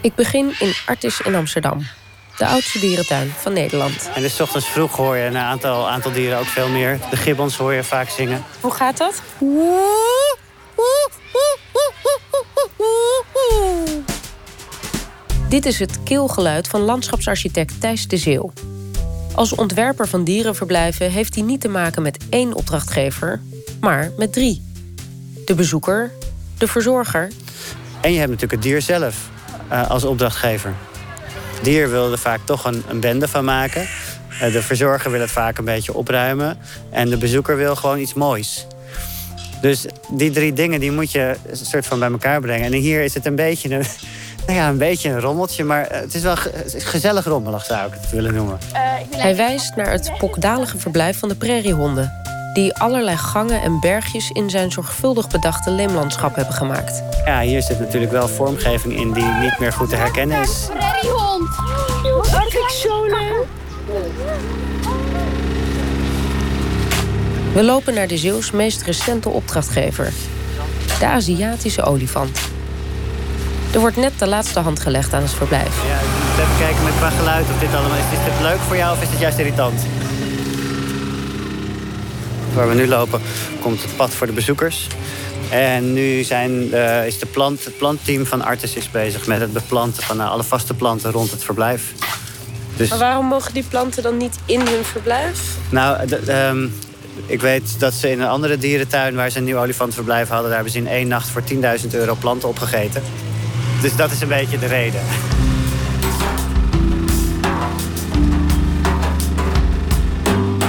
Ik begin in Artis in Amsterdam, de oudste dierentuin van Nederland. En dus 's ochtends vroeg hoor je een aantal, aantal dieren ook veel meer. De gibbons hoor je vaak zingen. Hoe gaat dat? Dit is het keelgeluid van landschapsarchitect Thijs de Zeeuw. Als ontwerper van dierenverblijven heeft hij niet te maken met één opdrachtgever, maar met drie. De bezoeker, de verzorger. En je hebt natuurlijk het dier zelf. Uh, als opdrachtgever. Het dier wil er vaak toch een, een bende van maken. Uh, de verzorger wil het vaak een beetje opruimen. En de bezoeker wil gewoon iets moois. Dus die drie dingen die moet je een soort van bij elkaar brengen. En hier is het een beetje een, nou ja, een, beetje een rommeltje. Maar het is wel ge- gezellig rommelig, zou ik het willen noemen. Uh, Hij wijst naar het pokdalige verblijf van de prairiehonden. Die allerlei gangen en bergjes in zijn zorgvuldig bedachte leemlandschap hebben gemaakt. Ja, hier zit natuurlijk wel vormgeving in die niet meer goed te herkennen is. Prairiehond! Wat ik zo leuk! We lopen naar de Zeeuws meest recente opdrachtgever. De Aziatische olifant. Er wordt net de laatste hand gelegd aan het verblijf. Ja, even kijken met qua geluid of dit allemaal is. Is dit leuk voor jou of is het juist irritant? Waar we nu lopen, komt het pad voor de bezoekers. En nu zijn, uh, is de plant, het plantteam van Artis is bezig met het beplanten van uh, alle vaste planten rond het verblijf. Dus... Maar waarom mogen die planten dan niet in hun verblijf? Nou, d- um, ik weet dat ze in een andere dierentuin waar ze een nieuw olifantenverblijf hadden, daar hebben ze in één nacht voor tienduizend euro planten opgegeten. Dus dat is een beetje de reden.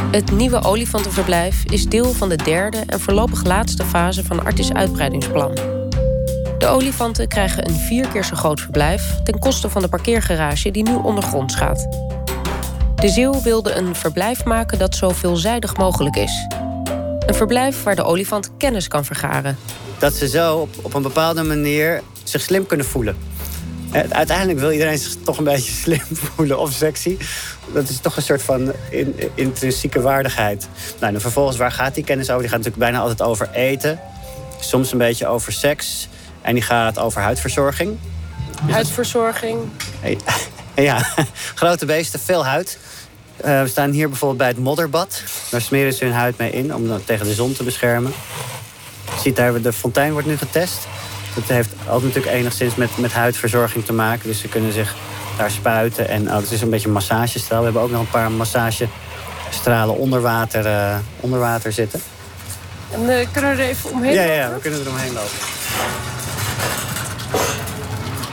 Het nieuwe olifantenverblijf is deel van de derde en voorlopig laatste fase van Artis' uitbreidingsplan. De olifanten krijgen een vier keer zo groot verblijf ten koste van de parkeergarage die nu ondergronds gaat. De Zeeuw wilde een verblijf maken dat zo veelzijdig mogelijk is. Een verblijf waar de olifant kennis kan vergaren. Dat ze zo op, op een bepaalde manier zich slim kunnen voelen. Uiteindelijk wil iedereen zich toch een beetje slim voelen of sexy. Dat is toch een soort van in, intrinsieke waardigheid. Nou, en vervolgens, waar gaat die kennis over? Die gaat natuurlijk bijna altijd over eten. Soms een beetje over seks. En die gaat over huidverzorging. Huidverzorging? Ja, grote beesten, veel huid. Uh, we staan hier bijvoorbeeld bij het modderbad. Daar smeren ze hun huid mee in om dat tegen de zon te beschermen. Je ziet daar, de fontein wordt nu getest. Dat heeft altijd natuurlijk enigszins met, met huidverzorging te maken. Dus ze kunnen zich daar spuiten. En oh, dat is een beetje een massagestraal. We hebben ook nog een paar massagestralen onder water, uh, onder water zitten. En uh, kunnen we er even omheen ja, lopen? Ja, we kunnen er omheen lopen.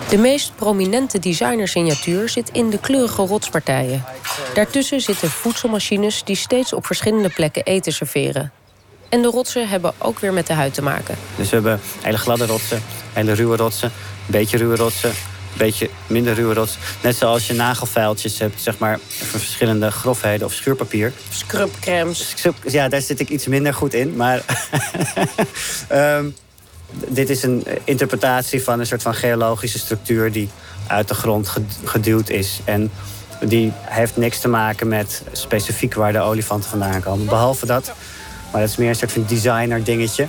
De meest prominente designersignatuur zit in de kleurige rotspartijen. Daartussen zitten voedselmachines die steeds op verschillende plekken eten serveren. En de rotsen hebben ook weer met de huid te maken. Dus we hebben hele gladde rotsen, hele ruwe rotsen, een beetje ruwe rotsen, een beetje minder ruwe rotsen. Net zoals je nagelfijltjes hebt, zeg maar, van verschillende grofheden of schuurpapier. Scrubcremes. Ja, daar zit ik iets minder goed in, maar... um, dit is een interpretatie van een soort van geologische structuur die uit de grond geduwd is. En die heeft niks te maken met specifiek waar de olifanten vandaan komen. Behalve dat... Maar dat is meer een soort van designer dingetje.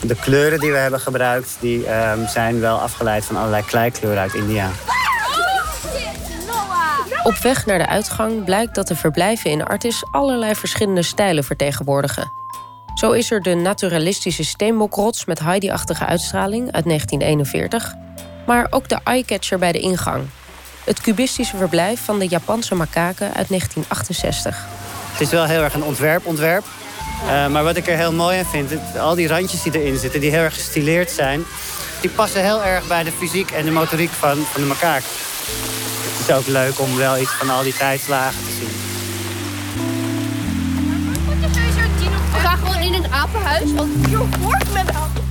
De kleuren die we hebben gebruikt, die um, zijn wel afgeleid van allerlei kleikleuren uit India. Op weg naar de uitgang blijkt dat de verblijven in Artis allerlei verschillende stijlen vertegenwoordigen. Zo is er de naturalistische steenbokrots met Heidi-achtige uitstraling uit negentien eenenveertig. Maar ook de eyecatcher bij de ingang. Het cubistische verblijf van de Japanse makaken uit negentien achtenzestig. Het is wel heel erg een ontwerp-ontwerp. Uh, maar wat ik er heel mooi aan vind, al die randjes die erin zitten, die heel erg gestileerd zijn, die passen heel erg bij de fysiek en de motoriek van, van de makaak. Het is ook leuk om wel iets van al die tijdslagen te zien. We gaan gewoon in een apenhuis, want hier wordt men apen.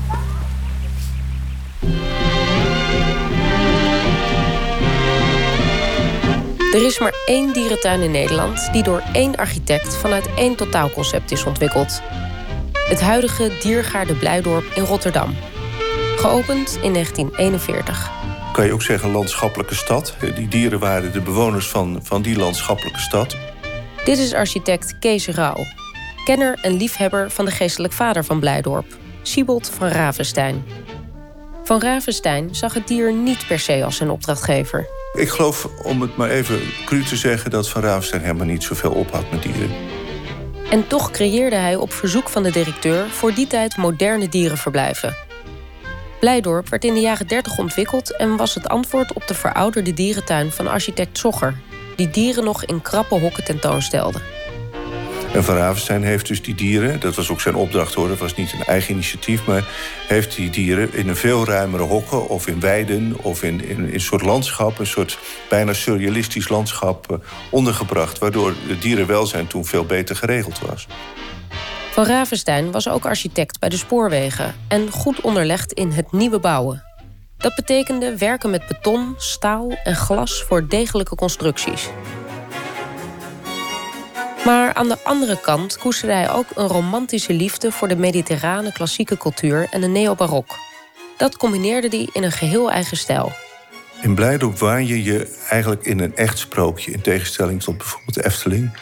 Er is maar één dierentuin in Nederland die door één architect vanuit één totaalconcept is ontwikkeld. Het huidige Diergaarde Blijdorp in Rotterdam. Geopend in negentien eenenveertig. Kan je ook zeggen landschappelijke stad. Die dieren waren de bewoners van, van die landschappelijke stad. Dit is architect Kees Rauw. Kenner en liefhebber van de geestelijk vader van Blijdorp. Siebold Van Ravesteyn. Van Ravesteyn zag het dier niet per se als zijn opdrachtgever. Ik geloof, om het maar even cru te zeggen, dat Van Ravesteyn helemaal niet zoveel op had met dieren. En toch creëerde hij op verzoek van de directeur voor die tijd moderne dierenverblijven. Blijdorp werd in de jaren dertig ontwikkeld en was het antwoord op de verouderde dierentuin van architect Zogger, die dieren nog in krappe hokken tentoonstelde. En Van Ravesteyn heeft dus die dieren, dat was ook zijn opdracht hoor, dat was niet een eigen initiatief, maar heeft die dieren in een veel ruimere hokken of in weiden of in, in, in een soort landschap, een soort bijna surrealistisch landschap ondergebracht, waardoor het dierenwelzijn toen veel beter geregeld was. Van Ravesteyn was ook architect bij de spoorwegen en goed onderlegd in het nieuwe bouwen. Dat betekende werken met beton, staal en glas voor degelijke constructies. Maar aan de andere kant koesterde hij ook een romantische liefde voor de mediterrane klassieke cultuur en de neobarok. Dat combineerde hij in een geheel eigen stijl. In Blijdorp waan je je eigenlijk in een echt sprookje, in tegenstelling tot bijvoorbeeld de Efteling.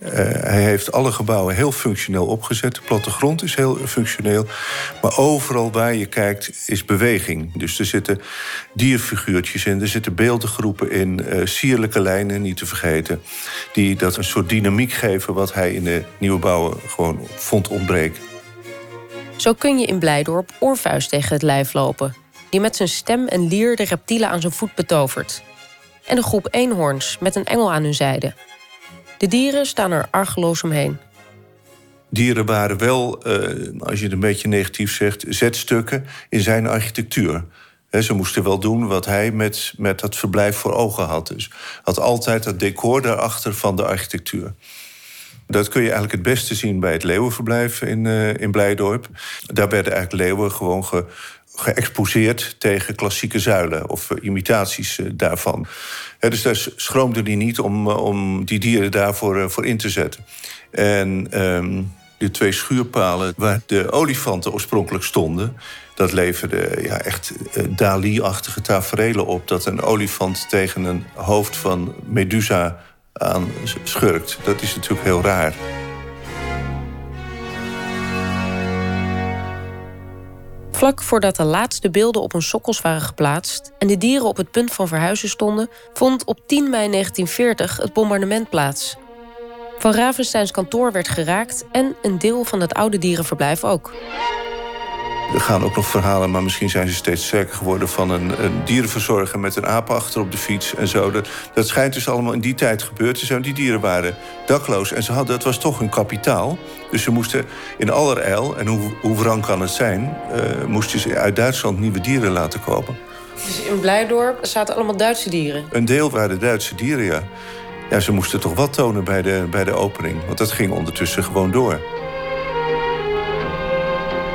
Uh, hij heeft alle gebouwen heel functioneel opgezet. De plattegrond is heel functioneel. Maar overal waar je kijkt is beweging. Dus er zitten dierfiguurtjes in, er zitten beeldengroepen in, Uh, sierlijke lijnen, niet te vergeten, die dat een soort dynamiek geven wat hij in de nieuwe bouwen gewoon vond ontbreken. Zo kun je in Blijdorp Orpheus tegen het lijf lopen, die met zijn stem en lier de reptielen aan zijn voet betovert. En een groep eenhoorns met een engel aan hun zijde. De dieren staan er argeloos omheen. Dieren waren wel, uh, als je het een beetje negatief zegt, zetstukken in zijn architectuur. He, ze moesten wel doen wat hij met, met dat verblijf voor ogen had. Dus had altijd dat decor daarachter van de architectuur. Dat kun je eigenlijk het beste zien bij het leeuwenverblijf in, uh, in Blijdorp. Daar werden eigenlijk leeuwen gewoon ge, geëxposeerd tegen klassieke zuilen of uh, imitaties uh, daarvan. He, dus daar schroomde hij niet om, om die dieren daarvoor uh, voor in te zetten. En um, de twee schuurpalen waar de olifanten oorspronkelijk stonden, dat leverde ja, echt uh, Dali-achtige taferelen op, dat een olifant tegen een hoofd van Medusa aan schurkt. Dat is natuurlijk heel raar. Vlak voordat de laatste beelden op hun sokkels waren geplaatst en de dieren op het punt van verhuizen stonden, vond op tien mei negentien veertig het bombardement plaats. Van Ravensteins kantoor werd geraakt en een deel van het oude dierenverblijf ook. Er gaan ook nog verhalen, maar misschien zijn ze steeds sterker geworden, van een, een dierenverzorger met een aap achter op de fiets en zo. Dat, dat schijnt dus allemaal in die tijd gebeurd te zijn. Die dieren waren dakloos en ze hadden, dat was toch hun kapitaal. Dus ze moesten in allerijl, en hoe, hoe wrang kan het zijn, uh, moesten ze uit Duitsland nieuwe dieren laten kopen. Dus in Blijdorp zaten allemaal Duitse dieren? Een deel waren Duitse dieren, ja. Ja, ze moesten toch wat tonen bij de, bij de opening, want dat ging ondertussen gewoon door.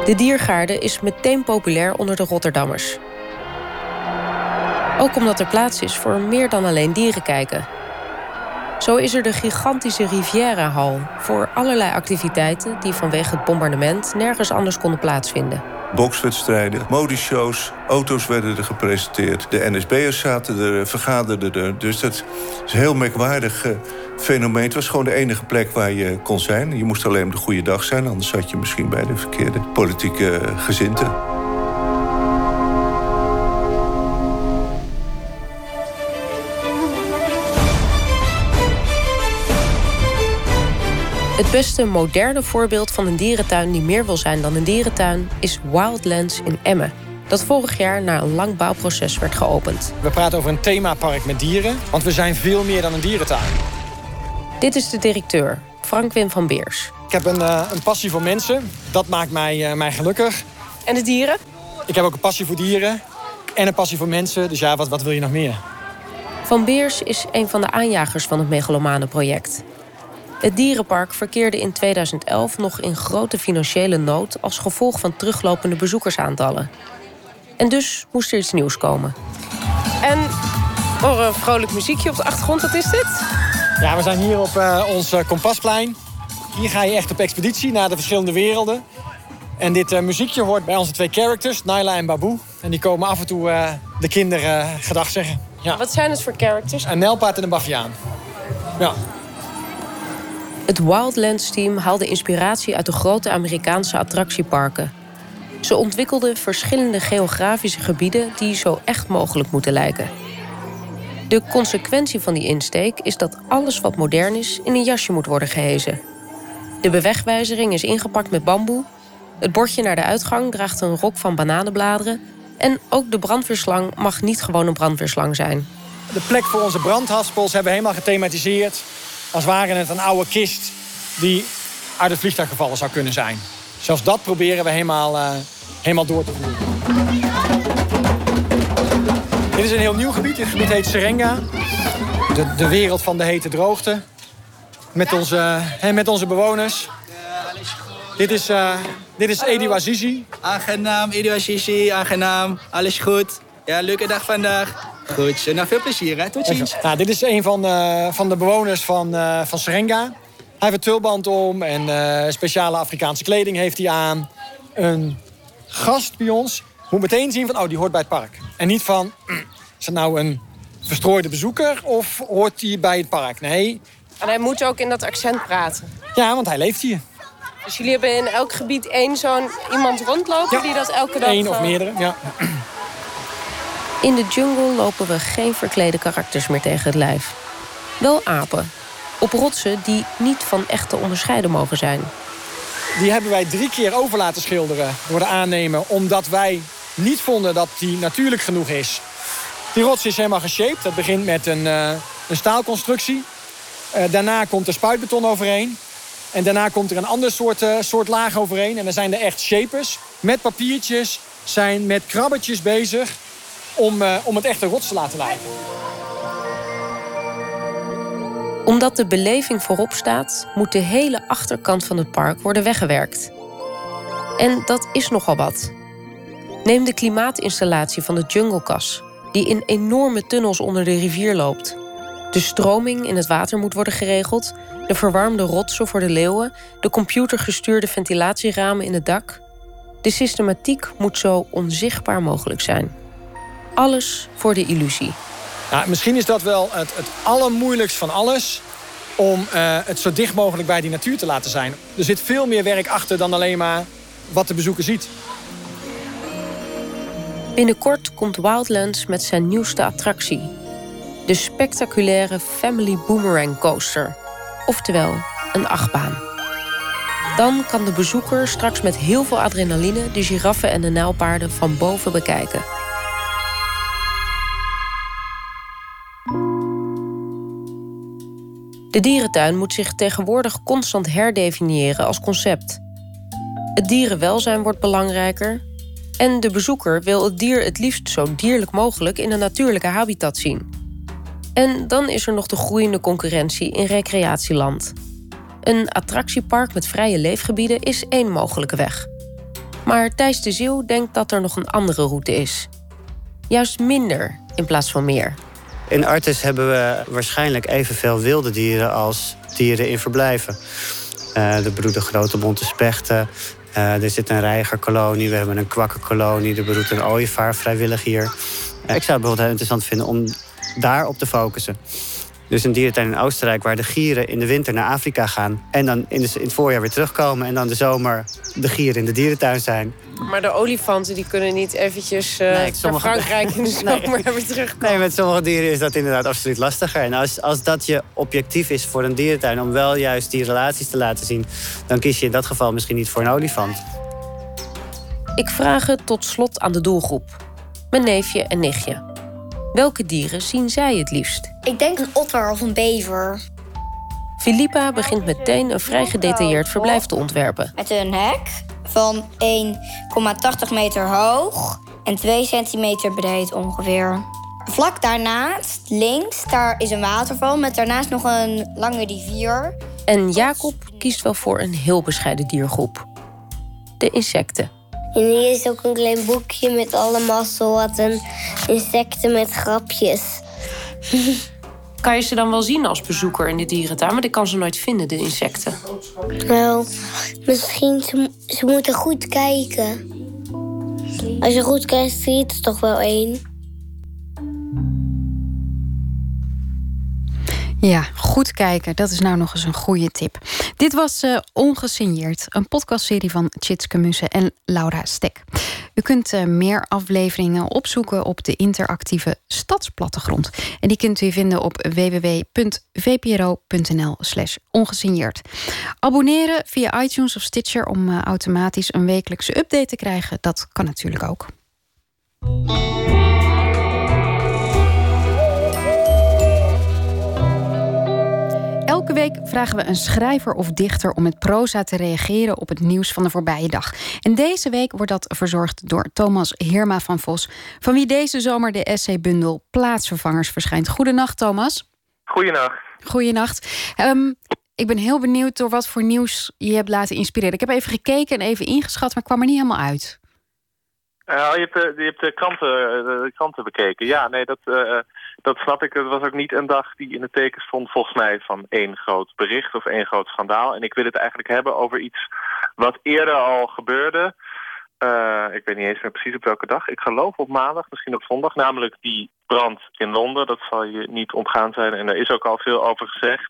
De diergaarde is meteen populair onder de Rotterdammers. Ook omdat er plaats is voor meer dan alleen dieren kijken. Zo is er de gigantische Riviera-hal voor allerlei activiteiten die vanwege het bombardement nergens anders konden plaatsvinden. Bokswedstrijden, modeshows, auto's werden er gepresenteerd. De N S B'ers zaten er, vergaderden er. Dus dat is een heel merkwaardig uh, fenomeen. Het was gewoon de enige plek waar je kon zijn. Je moest alleen op de goede dag zijn, anders zat je misschien bij de verkeerde politieke gezinten. Het beste moderne voorbeeld van een dierentuin die meer wil zijn dan een dierentuin is Wildlands in Emmen. Dat vorig jaar na een lang bouwproces werd geopend. We praten over een themapark met dieren, want we zijn veel meer dan een dierentuin. Dit is de directeur, Frank-Wim van Beers. Ik heb een, uh, een passie voor mensen, dat maakt mij, uh, mij gelukkig. En de dieren? Ik heb ook een passie voor dieren en een passie voor mensen, dus ja, wat, wat wil je nog meer? Van Beers is een van de aanjagers van het megalomane project. Het dierenpark verkeerde in tweeduizend elf nog in grote financiële nood als gevolg van teruglopende bezoekersaantallen. En dus moest er iets nieuws komen. En oh, een vrolijk muziekje op de achtergrond, wat is dit? Ja, we zijn hier op uh, ons uh, Kompasplein. Hier ga je echt op expeditie naar de verschillende werelden. En dit uh, muziekje hoort bij onze twee characters, Naila en Babu. En die komen af en toe uh, de kinderen uh, gedag zeggen. Ja. Wat zijn het voor characters? Een nijlpaard en een baviaan. Ja. Het Wildlands-team haalde inspiratie uit de grote Amerikaanse attractieparken. Ze ontwikkelden verschillende geografische gebieden die zo echt mogelijk moeten lijken. De consequentie van die insteek is dat alles wat modern is in een jasje moet worden gehezen. De bewegwijzering is ingepakt met bamboe, het bordje naar de uitgang draagt een rok van bananenbladeren en ook de brandweerslang mag niet gewoon een brandweerslang zijn. De plek voor onze brandhaspels hebben we helemaal gethematiseerd. Als waren het een oude kist die uit het vliegtuig gevallen zou kunnen zijn. Zelfs dat proberen we helemaal, uh, helemaal door te voeren. Dit is een heel nieuw gebied. Dit gebied heet Serenga. De, de wereld van de hete droogte. Met onze, uh, en met onze bewoners. Dit is, uh, dit is Edu Azizi. Aangenaam, Edu Azizi. Aangenaam. Alles goed. Ja, leuke dag vandaag. Goed, nou veel plezier, hè? Tot ziens. Nou, dit is een van, uh, van de bewoners van, uh, van Serenga. Hij heeft een tulband om en uh, speciale Afrikaanse kleding heeft hij aan. Een gast bij ons moet meteen zien van, oh, die hoort bij het park. En niet van, is dat nou een verstrooide bezoeker of hoort hij bij het park? Nee. En hij moet ook in dat accent praten. Ja, want hij leeft hier. Dus jullie hebben in elk gebied één zo'n iemand rondlopen ja. Die dat elke dag... Eén of meerdere, ja. In de jungle lopen we geen verklede karakters meer tegen het lijf. Wel apen. Op rotsen die niet van echt te onderscheiden mogen zijn. Die hebben wij drie keer over laten schilderen door de aannemer, omdat wij niet vonden dat die natuurlijk genoeg is. Die rots is helemaal geshaped. Dat begint met een, uh, een staalconstructie. Uh, daarna komt er spuitbeton overheen. En daarna komt er een ander soort, uh, soort laag overheen. En dan zijn er echt shapers. Met papiertjes, zijn met krabbetjes bezig. Om, uh, om het echt een rots te laten lijken. Omdat de beleving voorop staat, moet de hele achterkant van het park worden weggewerkt. En dat is nogal wat. Neem de klimaatinstallatie van de junglekas, die in enorme tunnels onder de rivier loopt. De stroming in het water moet worden geregeld, de verwarmde rotsen voor de leeuwen, de computergestuurde ventilatieramen in het dak. De systematiek moet zo onzichtbaar mogelijk zijn. Alles voor de illusie. Nou, misschien is dat wel het, het allermoeilijkst van alles, om uh, het zo dicht mogelijk bij die natuur te laten zijn. Er zit veel meer werk achter dan alleen maar wat de bezoeker ziet. Binnenkort komt Wildlands met zijn nieuwste attractie. De spectaculaire Family Boomerang Coaster. Oftewel, een achtbaan. Dan kan de bezoeker straks met heel veel adrenaline de giraffen en de nijlpaarden van boven bekijken. De dierentuin moet zich tegenwoordig constant herdefiniëren als concept. Het dierenwelzijn wordt belangrijker en de bezoeker wil het dier het liefst zo dierlijk mogelijk in een natuurlijke habitat zien. En dan is er nog de groeiende concurrentie in recreatieland. Een attractiepark met vrije leefgebieden is één mogelijke weg. Maar Thijs de Zeeuw denkt dat er nog een andere route is. Juist minder in plaats van meer. In Artis hebben we waarschijnlijk evenveel wilde dieren als dieren in verblijven. Uh, er broeden grote bonte spechten. Uh, er zit een reigerkolonie, we hebben een kwakkenkolonie. Er broedt een ooievaar vrijwillig hier. Uh, ik zou het bijvoorbeeld heel interessant vinden om daarop te focussen. Dus een dierentuin in Oostenrijk waar de gieren in de winter naar Afrika gaan. En dan in, de, in het voorjaar weer terugkomen. En dan de zomer de gieren in de dierentuin zijn. Maar de olifanten die kunnen niet eventjes uh, nee, sommige... naar Frankrijk in de zomer nee. weer terugkomen. Nee, met sommige dieren is dat inderdaad absoluut lastiger. En als, als dat je objectief is voor een dierentuin om wel juist die relaties te laten zien, dan kies je in dat geval misschien niet voor een olifant. Ik vraag het tot slot aan de doelgroep. Mijn neefje en nichtje. Welke dieren zien zij het liefst? Ik denk een otter of een bever. Philippa begint meteen een vrij gedetailleerd verblijf te ontwerpen. Met een hek van één komma tachtig meter hoog en twee centimeter breed ongeveer. Vlak daarnaast, links, daar is een waterval met daarnaast nog een lange rivier. En Jacob kiest wel voor een heel bescheiden diergroep. De insecten. En hier is ook een klein boekje met allemaal soorten insecten met grapjes. Kan je ze dan wel zien als bezoeker in de dierentuin? Maar ik kan ze nooit vinden, de insecten. Wel, misschien ze, ze moeten goed kijken. Als je goed kijkt, zie je er toch wel één. Ja, goed kijken. Dat is nou nog eens een goede tip. Dit was uh, Ongesigneerd, een podcastserie van Tjitske Mussche en Laura Stek. U kunt uh, meer afleveringen opzoeken op de interactieve Stadsplattegrond. En die kunt u vinden op www.vpro.nl slash ongesigneerd. Abonneren via iTunes of Stitcher om uh, automatisch een wekelijkse update te krijgen. Dat kan natuurlijk ook. Elke week vragen we een schrijver of dichter om met proza te reageren op het nieuws van de voorbije dag. En deze week wordt dat verzorgd door Thomas Heerma van Vos, van wie deze zomer de essaybundel Plaatsvervangers verschijnt. Goedenacht, Thomas. Goedenacht. Goedenacht. Um, ik ben heel benieuwd door wat voor nieuws je hebt laten inspireren. Ik heb even gekeken en even ingeschat, maar kwam er niet helemaal uit. Uh, je, hebt de, je hebt de kranten, de kranten bekeken. Ja, nee, dat... Uh... Dat snap ik. Het was ook niet een dag die in de tekens stond, volgens mij, van één groot bericht of één groot schandaal. En ik wil het eigenlijk hebben over iets wat eerder al gebeurde. Uh, ik weet niet eens meer precies op welke dag. Ik geloof op maandag, misschien op zondag. Namelijk die brand in Londen. Dat zal je niet ontgaan zijn. En daar is ook al veel over gezegd.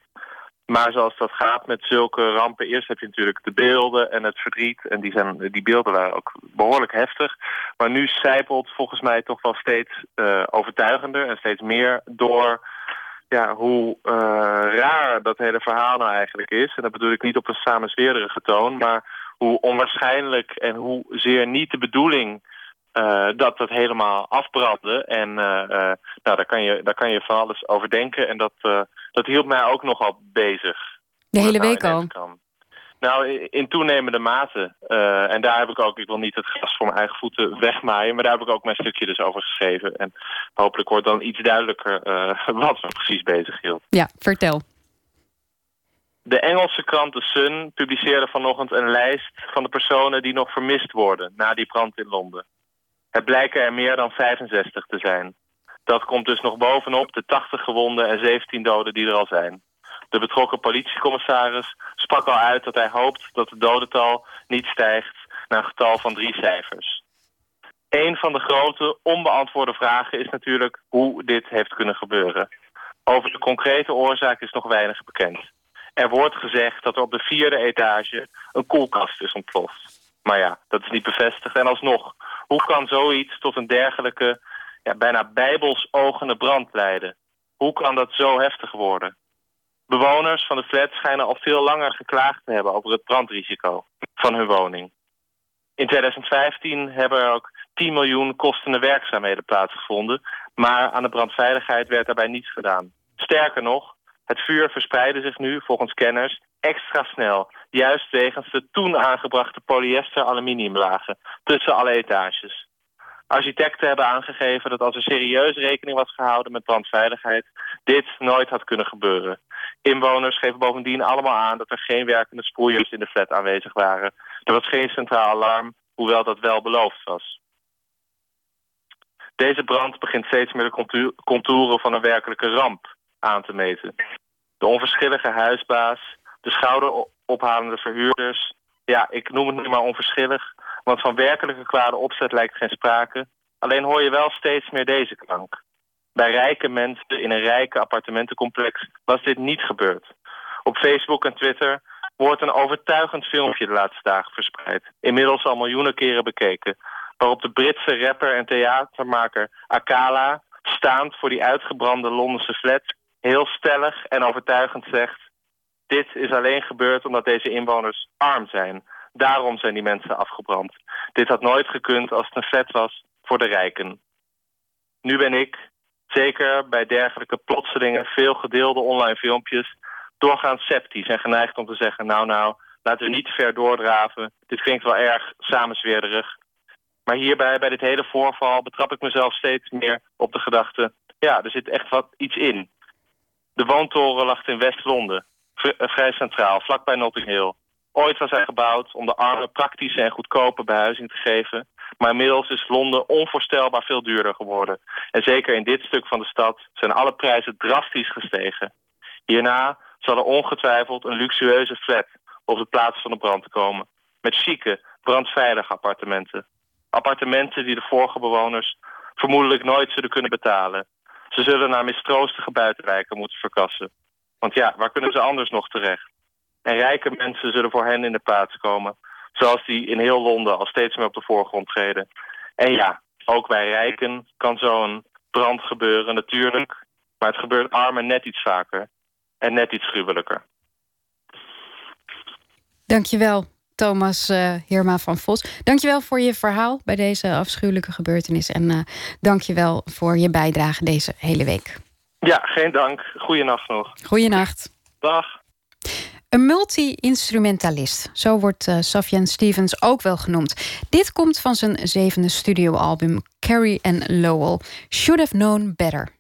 Maar zoals dat gaat met zulke rampen, eerst heb je natuurlijk de beelden en het verdriet. En die, zijn, die beelden waren ook behoorlijk heftig. Maar nu sijpelt volgens mij toch wel steeds uh, overtuigender en steeds meer door ja, hoe uh, raar dat hele verhaal nou eigenlijk is. En dat bedoel ik niet op een samenzweerderige toon, maar hoe onwaarschijnlijk en hoezeer niet de bedoeling Uh, dat dat helemaal afbrandde. En uh, uh, nou, daar, kan je, daar kan je van alles over denken. En dat, uh, dat hield mij ook nogal bezig. De hele week nou al? Kan. Nou, in toenemende mate. Uh, en daar heb ik ook, ik wil niet het gras voor mijn eigen voeten wegmaaien, maar daar heb ik ook mijn stukje dus over geschreven. En hopelijk wordt dan iets duidelijker uh, wat me precies bezig hield. Ja, vertel. De Engelse krant The Sun publiceerde vanochtend een lijst van de personen die nog vermist worden na die brand in Londen. Het blijken er meer dan vijfenzestig te zijn. Dat komt dus nog bovenop de tachtig gewonden en zeventien doden die er al zijn. De betrokken politiecommissaris sprak al uit dat hij hoopt dat het dodental niet stijgt naar een getal van drie cijfers. Een van de grote onbeantwoorde vragen is natuurlijk hoe dit heeft kunnen gebeuren. Over de concrete oorzaak is nog weinig bekend. Er wordt gezegd dat er op de vierde etage een koelkast is ontploft. Maar ja, dat is niet bevestigd. En alsnog, hoe kan zoiets tot een dergelijke, ja, bijna bijbels ogende brand leiden? Hoe kan dat zo heftig worden? bewoners van de flat schijnen al veel langer geklaagd te hebben over het brandrisico van hun woning. In tweeduizend vijftien hebben er ook tien miljoen kostende werkzaamheden plaatsgevonden, maar aan de brandveiligheid werd daarbij niets gedaan. Sterker nog, het vuur verspreidde zich nu, volgens kenners, extra snel, juist wegens de toen aangebrachte polyester-aluminiumlagen tussen alle etages. Architecten hebben aangegeven dat als er serieus rekening was gehouden met brandveiligheid, dit nooit had kunnen gebeuren. Inwoners geven bovendien allemaal aan dat er geen werkende sproeiers in de flat aanwezig waren. Er was geen centraal alarm, hoewel dat wel beloofd was. Deze brand begint steeds meer de contouren van een werkelijke ramp aan te meten. De onverschillige huisbaas, de schouderophalende verhuurders, ja, ik noem het nu maar onverschillig, want van werkelijke kwade opzet lijkt geen sprake. Alleen hoor je wel steeds meer deze klank. Bij rijke mensen in een rijke appartementencomplex was dit niet gebeurd. Op Facebook en Twitter wordt een overtuigend filmpje de laatste dagen verspreid, inmiddels al miljoenen keren bekeken, waarop de Britse rapper en theatermaker Akala, staand voor die uitgebrande Londense flat, heel stellig en overtuigend zegt: dit is alleen gebeurd omdat deze inwoners arm zijn. Daarom zijn die mensen afgebrand. Dit had nooit gekund als het een flat was voor de rijken. Nu ben ik, zeker bij dergelijke plotselingen veel gedeelde online filmpjes, doorgaans sceptisch en geneigd om te zeggen: nou nou, laten we niet te ver doordraven. Dit klinkt wel erg samenzweerderig. Maar hierbij, bij dit hele voorval, betrap ik mezelf steeds meer op de gedachte: ja, er zit echt wat iets in. De woontoren lag in West-Londen, v- vrij centraal, vlakbij Notting Hill. Ooit was hij gebouwd om de armen praktische en goedkope behuizing te geven, maar inmiddels is Londen onvoorstelbaar veel duurder geworden. En zeker in dit stuk van de stad zijn alle prijzen drastisch gestegen. Hierna zal er ongetwijfeld een luxueuze flat op de plaats van de brand komen, met chique, brandveilige appartementen. Appartementen die de vorige bewoners vermoedelijk nooit zullen kunnen betalen. Ze zullen naar mistroostige buitenwijken moeten verkassen. Want ja, waar kunnen ze anders nog terecht? En rijke mensen zullen voor hen in de plaats komen, zoals die in heel Londen al steeds meer op de voorgrond treden. En ja, ook bij rijken kan zo'n brand gebeuren natuurlijk, maar het gebeurt armen net iets vaker en net iets gruwelijker. Dankjewel, Thomas uh, Heerma van Vos. Dankjewel voor je verhaal bij deze afschuwelijke gebeurtenis. En uh, dankjewel voor je bijdrage deze hele week. Ja, geen dank. Goeienacht nog. Goeienacht. Dag. Een multi-instrumentalist, zo wordt uh, Sufjan Stevens ook wel genoemd. Dit komt van zijn zevende studioalbum Carrie and Lowell, Should Have Known Better.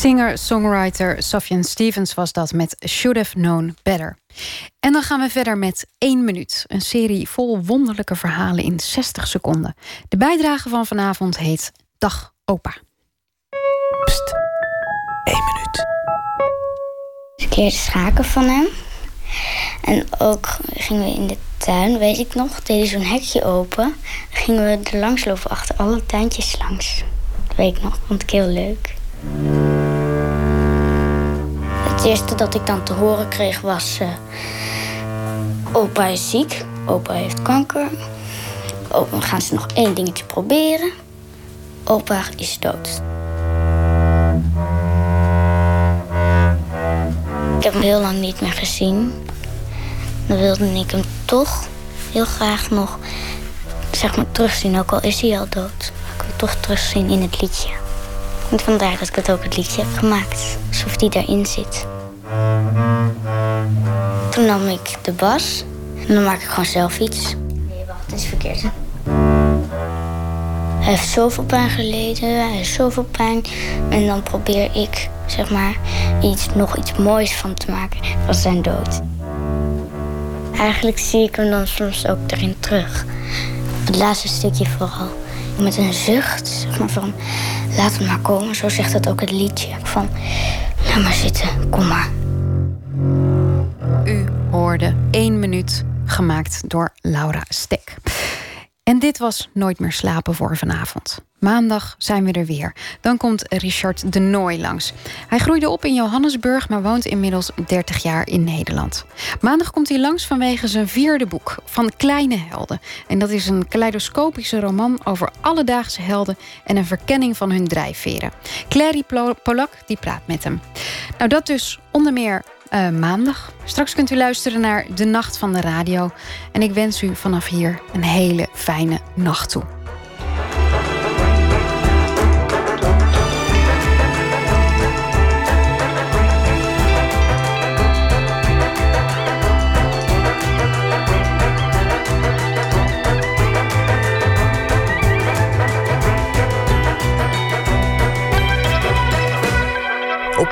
Singer-songwriter Sufjan Stevens was dat met Should Have Known Better. En dan gaan we verder met één minuut. Een serie vol wonderlijke verhalen in zestig seconden. De bijdrage van vanavond heet Dag Opa. Pst, één minuut. Ik leerde schaken van hem. En ook gingen we in de tuin, weet ik nog, deden zo'n hekje open. Gingen we er langs lopen achter alle tuintjes langs. Dat weet ik nog, vond ik heel leuk. Het eerste dat ik dan te horen kreeg was... Uh, opa is ziek, opa heeft kanker. Opa, gaan ze nog één dingetje proberen. Opa is dood. Ik heb hem heel lang niet meer gezien. Dan wilde ik hem toch heel graag nog, zeg maar, terugzien. Ook al is hij al dood. Maar ik wil hem toch terugzien in het liedje. En vandaar dat ik het ook het liedje heb gemaakt. Alsof die daarin zit. Toen nam ik de bas. En dan maak ik gewoon zelf iets. Nee, wacht, het is verkeerd. Hè? Hij heeft zoveel pijn geleden. Hij heeft zoveel pijn. En dan probeer ik, zeg maar, iets, nog iets moois van te maken. Van zijn dood. Eigenlijk zie ik hem dan soms ook daarin terug. Het laatste stukje vooral. Met een zucht, zeg maar, van... Laat het maar komen, zo zegt dat ook het liedje. Van, laat maar zitten, kom maar. U hoorde één minuut, gemaakt door Laura Stek. En dit was Nooit meer slapen voor vanavond. Maandag zijn we er weer. Dan komt Richard de Nooi langs. Hij groeide op in Johannesburg, maar woont inmiddels dertig jaar in Nederland. Maandag komt hij langs vanwege zijn vierde boek, Van Kleine Helden. En dat is een kaleidoscopische roman over alledaagse helden... en een verkenning van hun drijfveren. Clary Polak die praat met hem. Nou, dat dus onder meer uh, maandag. Straks kunt u luisteren naar De Nacht van de Radio. En ik wens u vanaf hier een hele fijne nacht toe.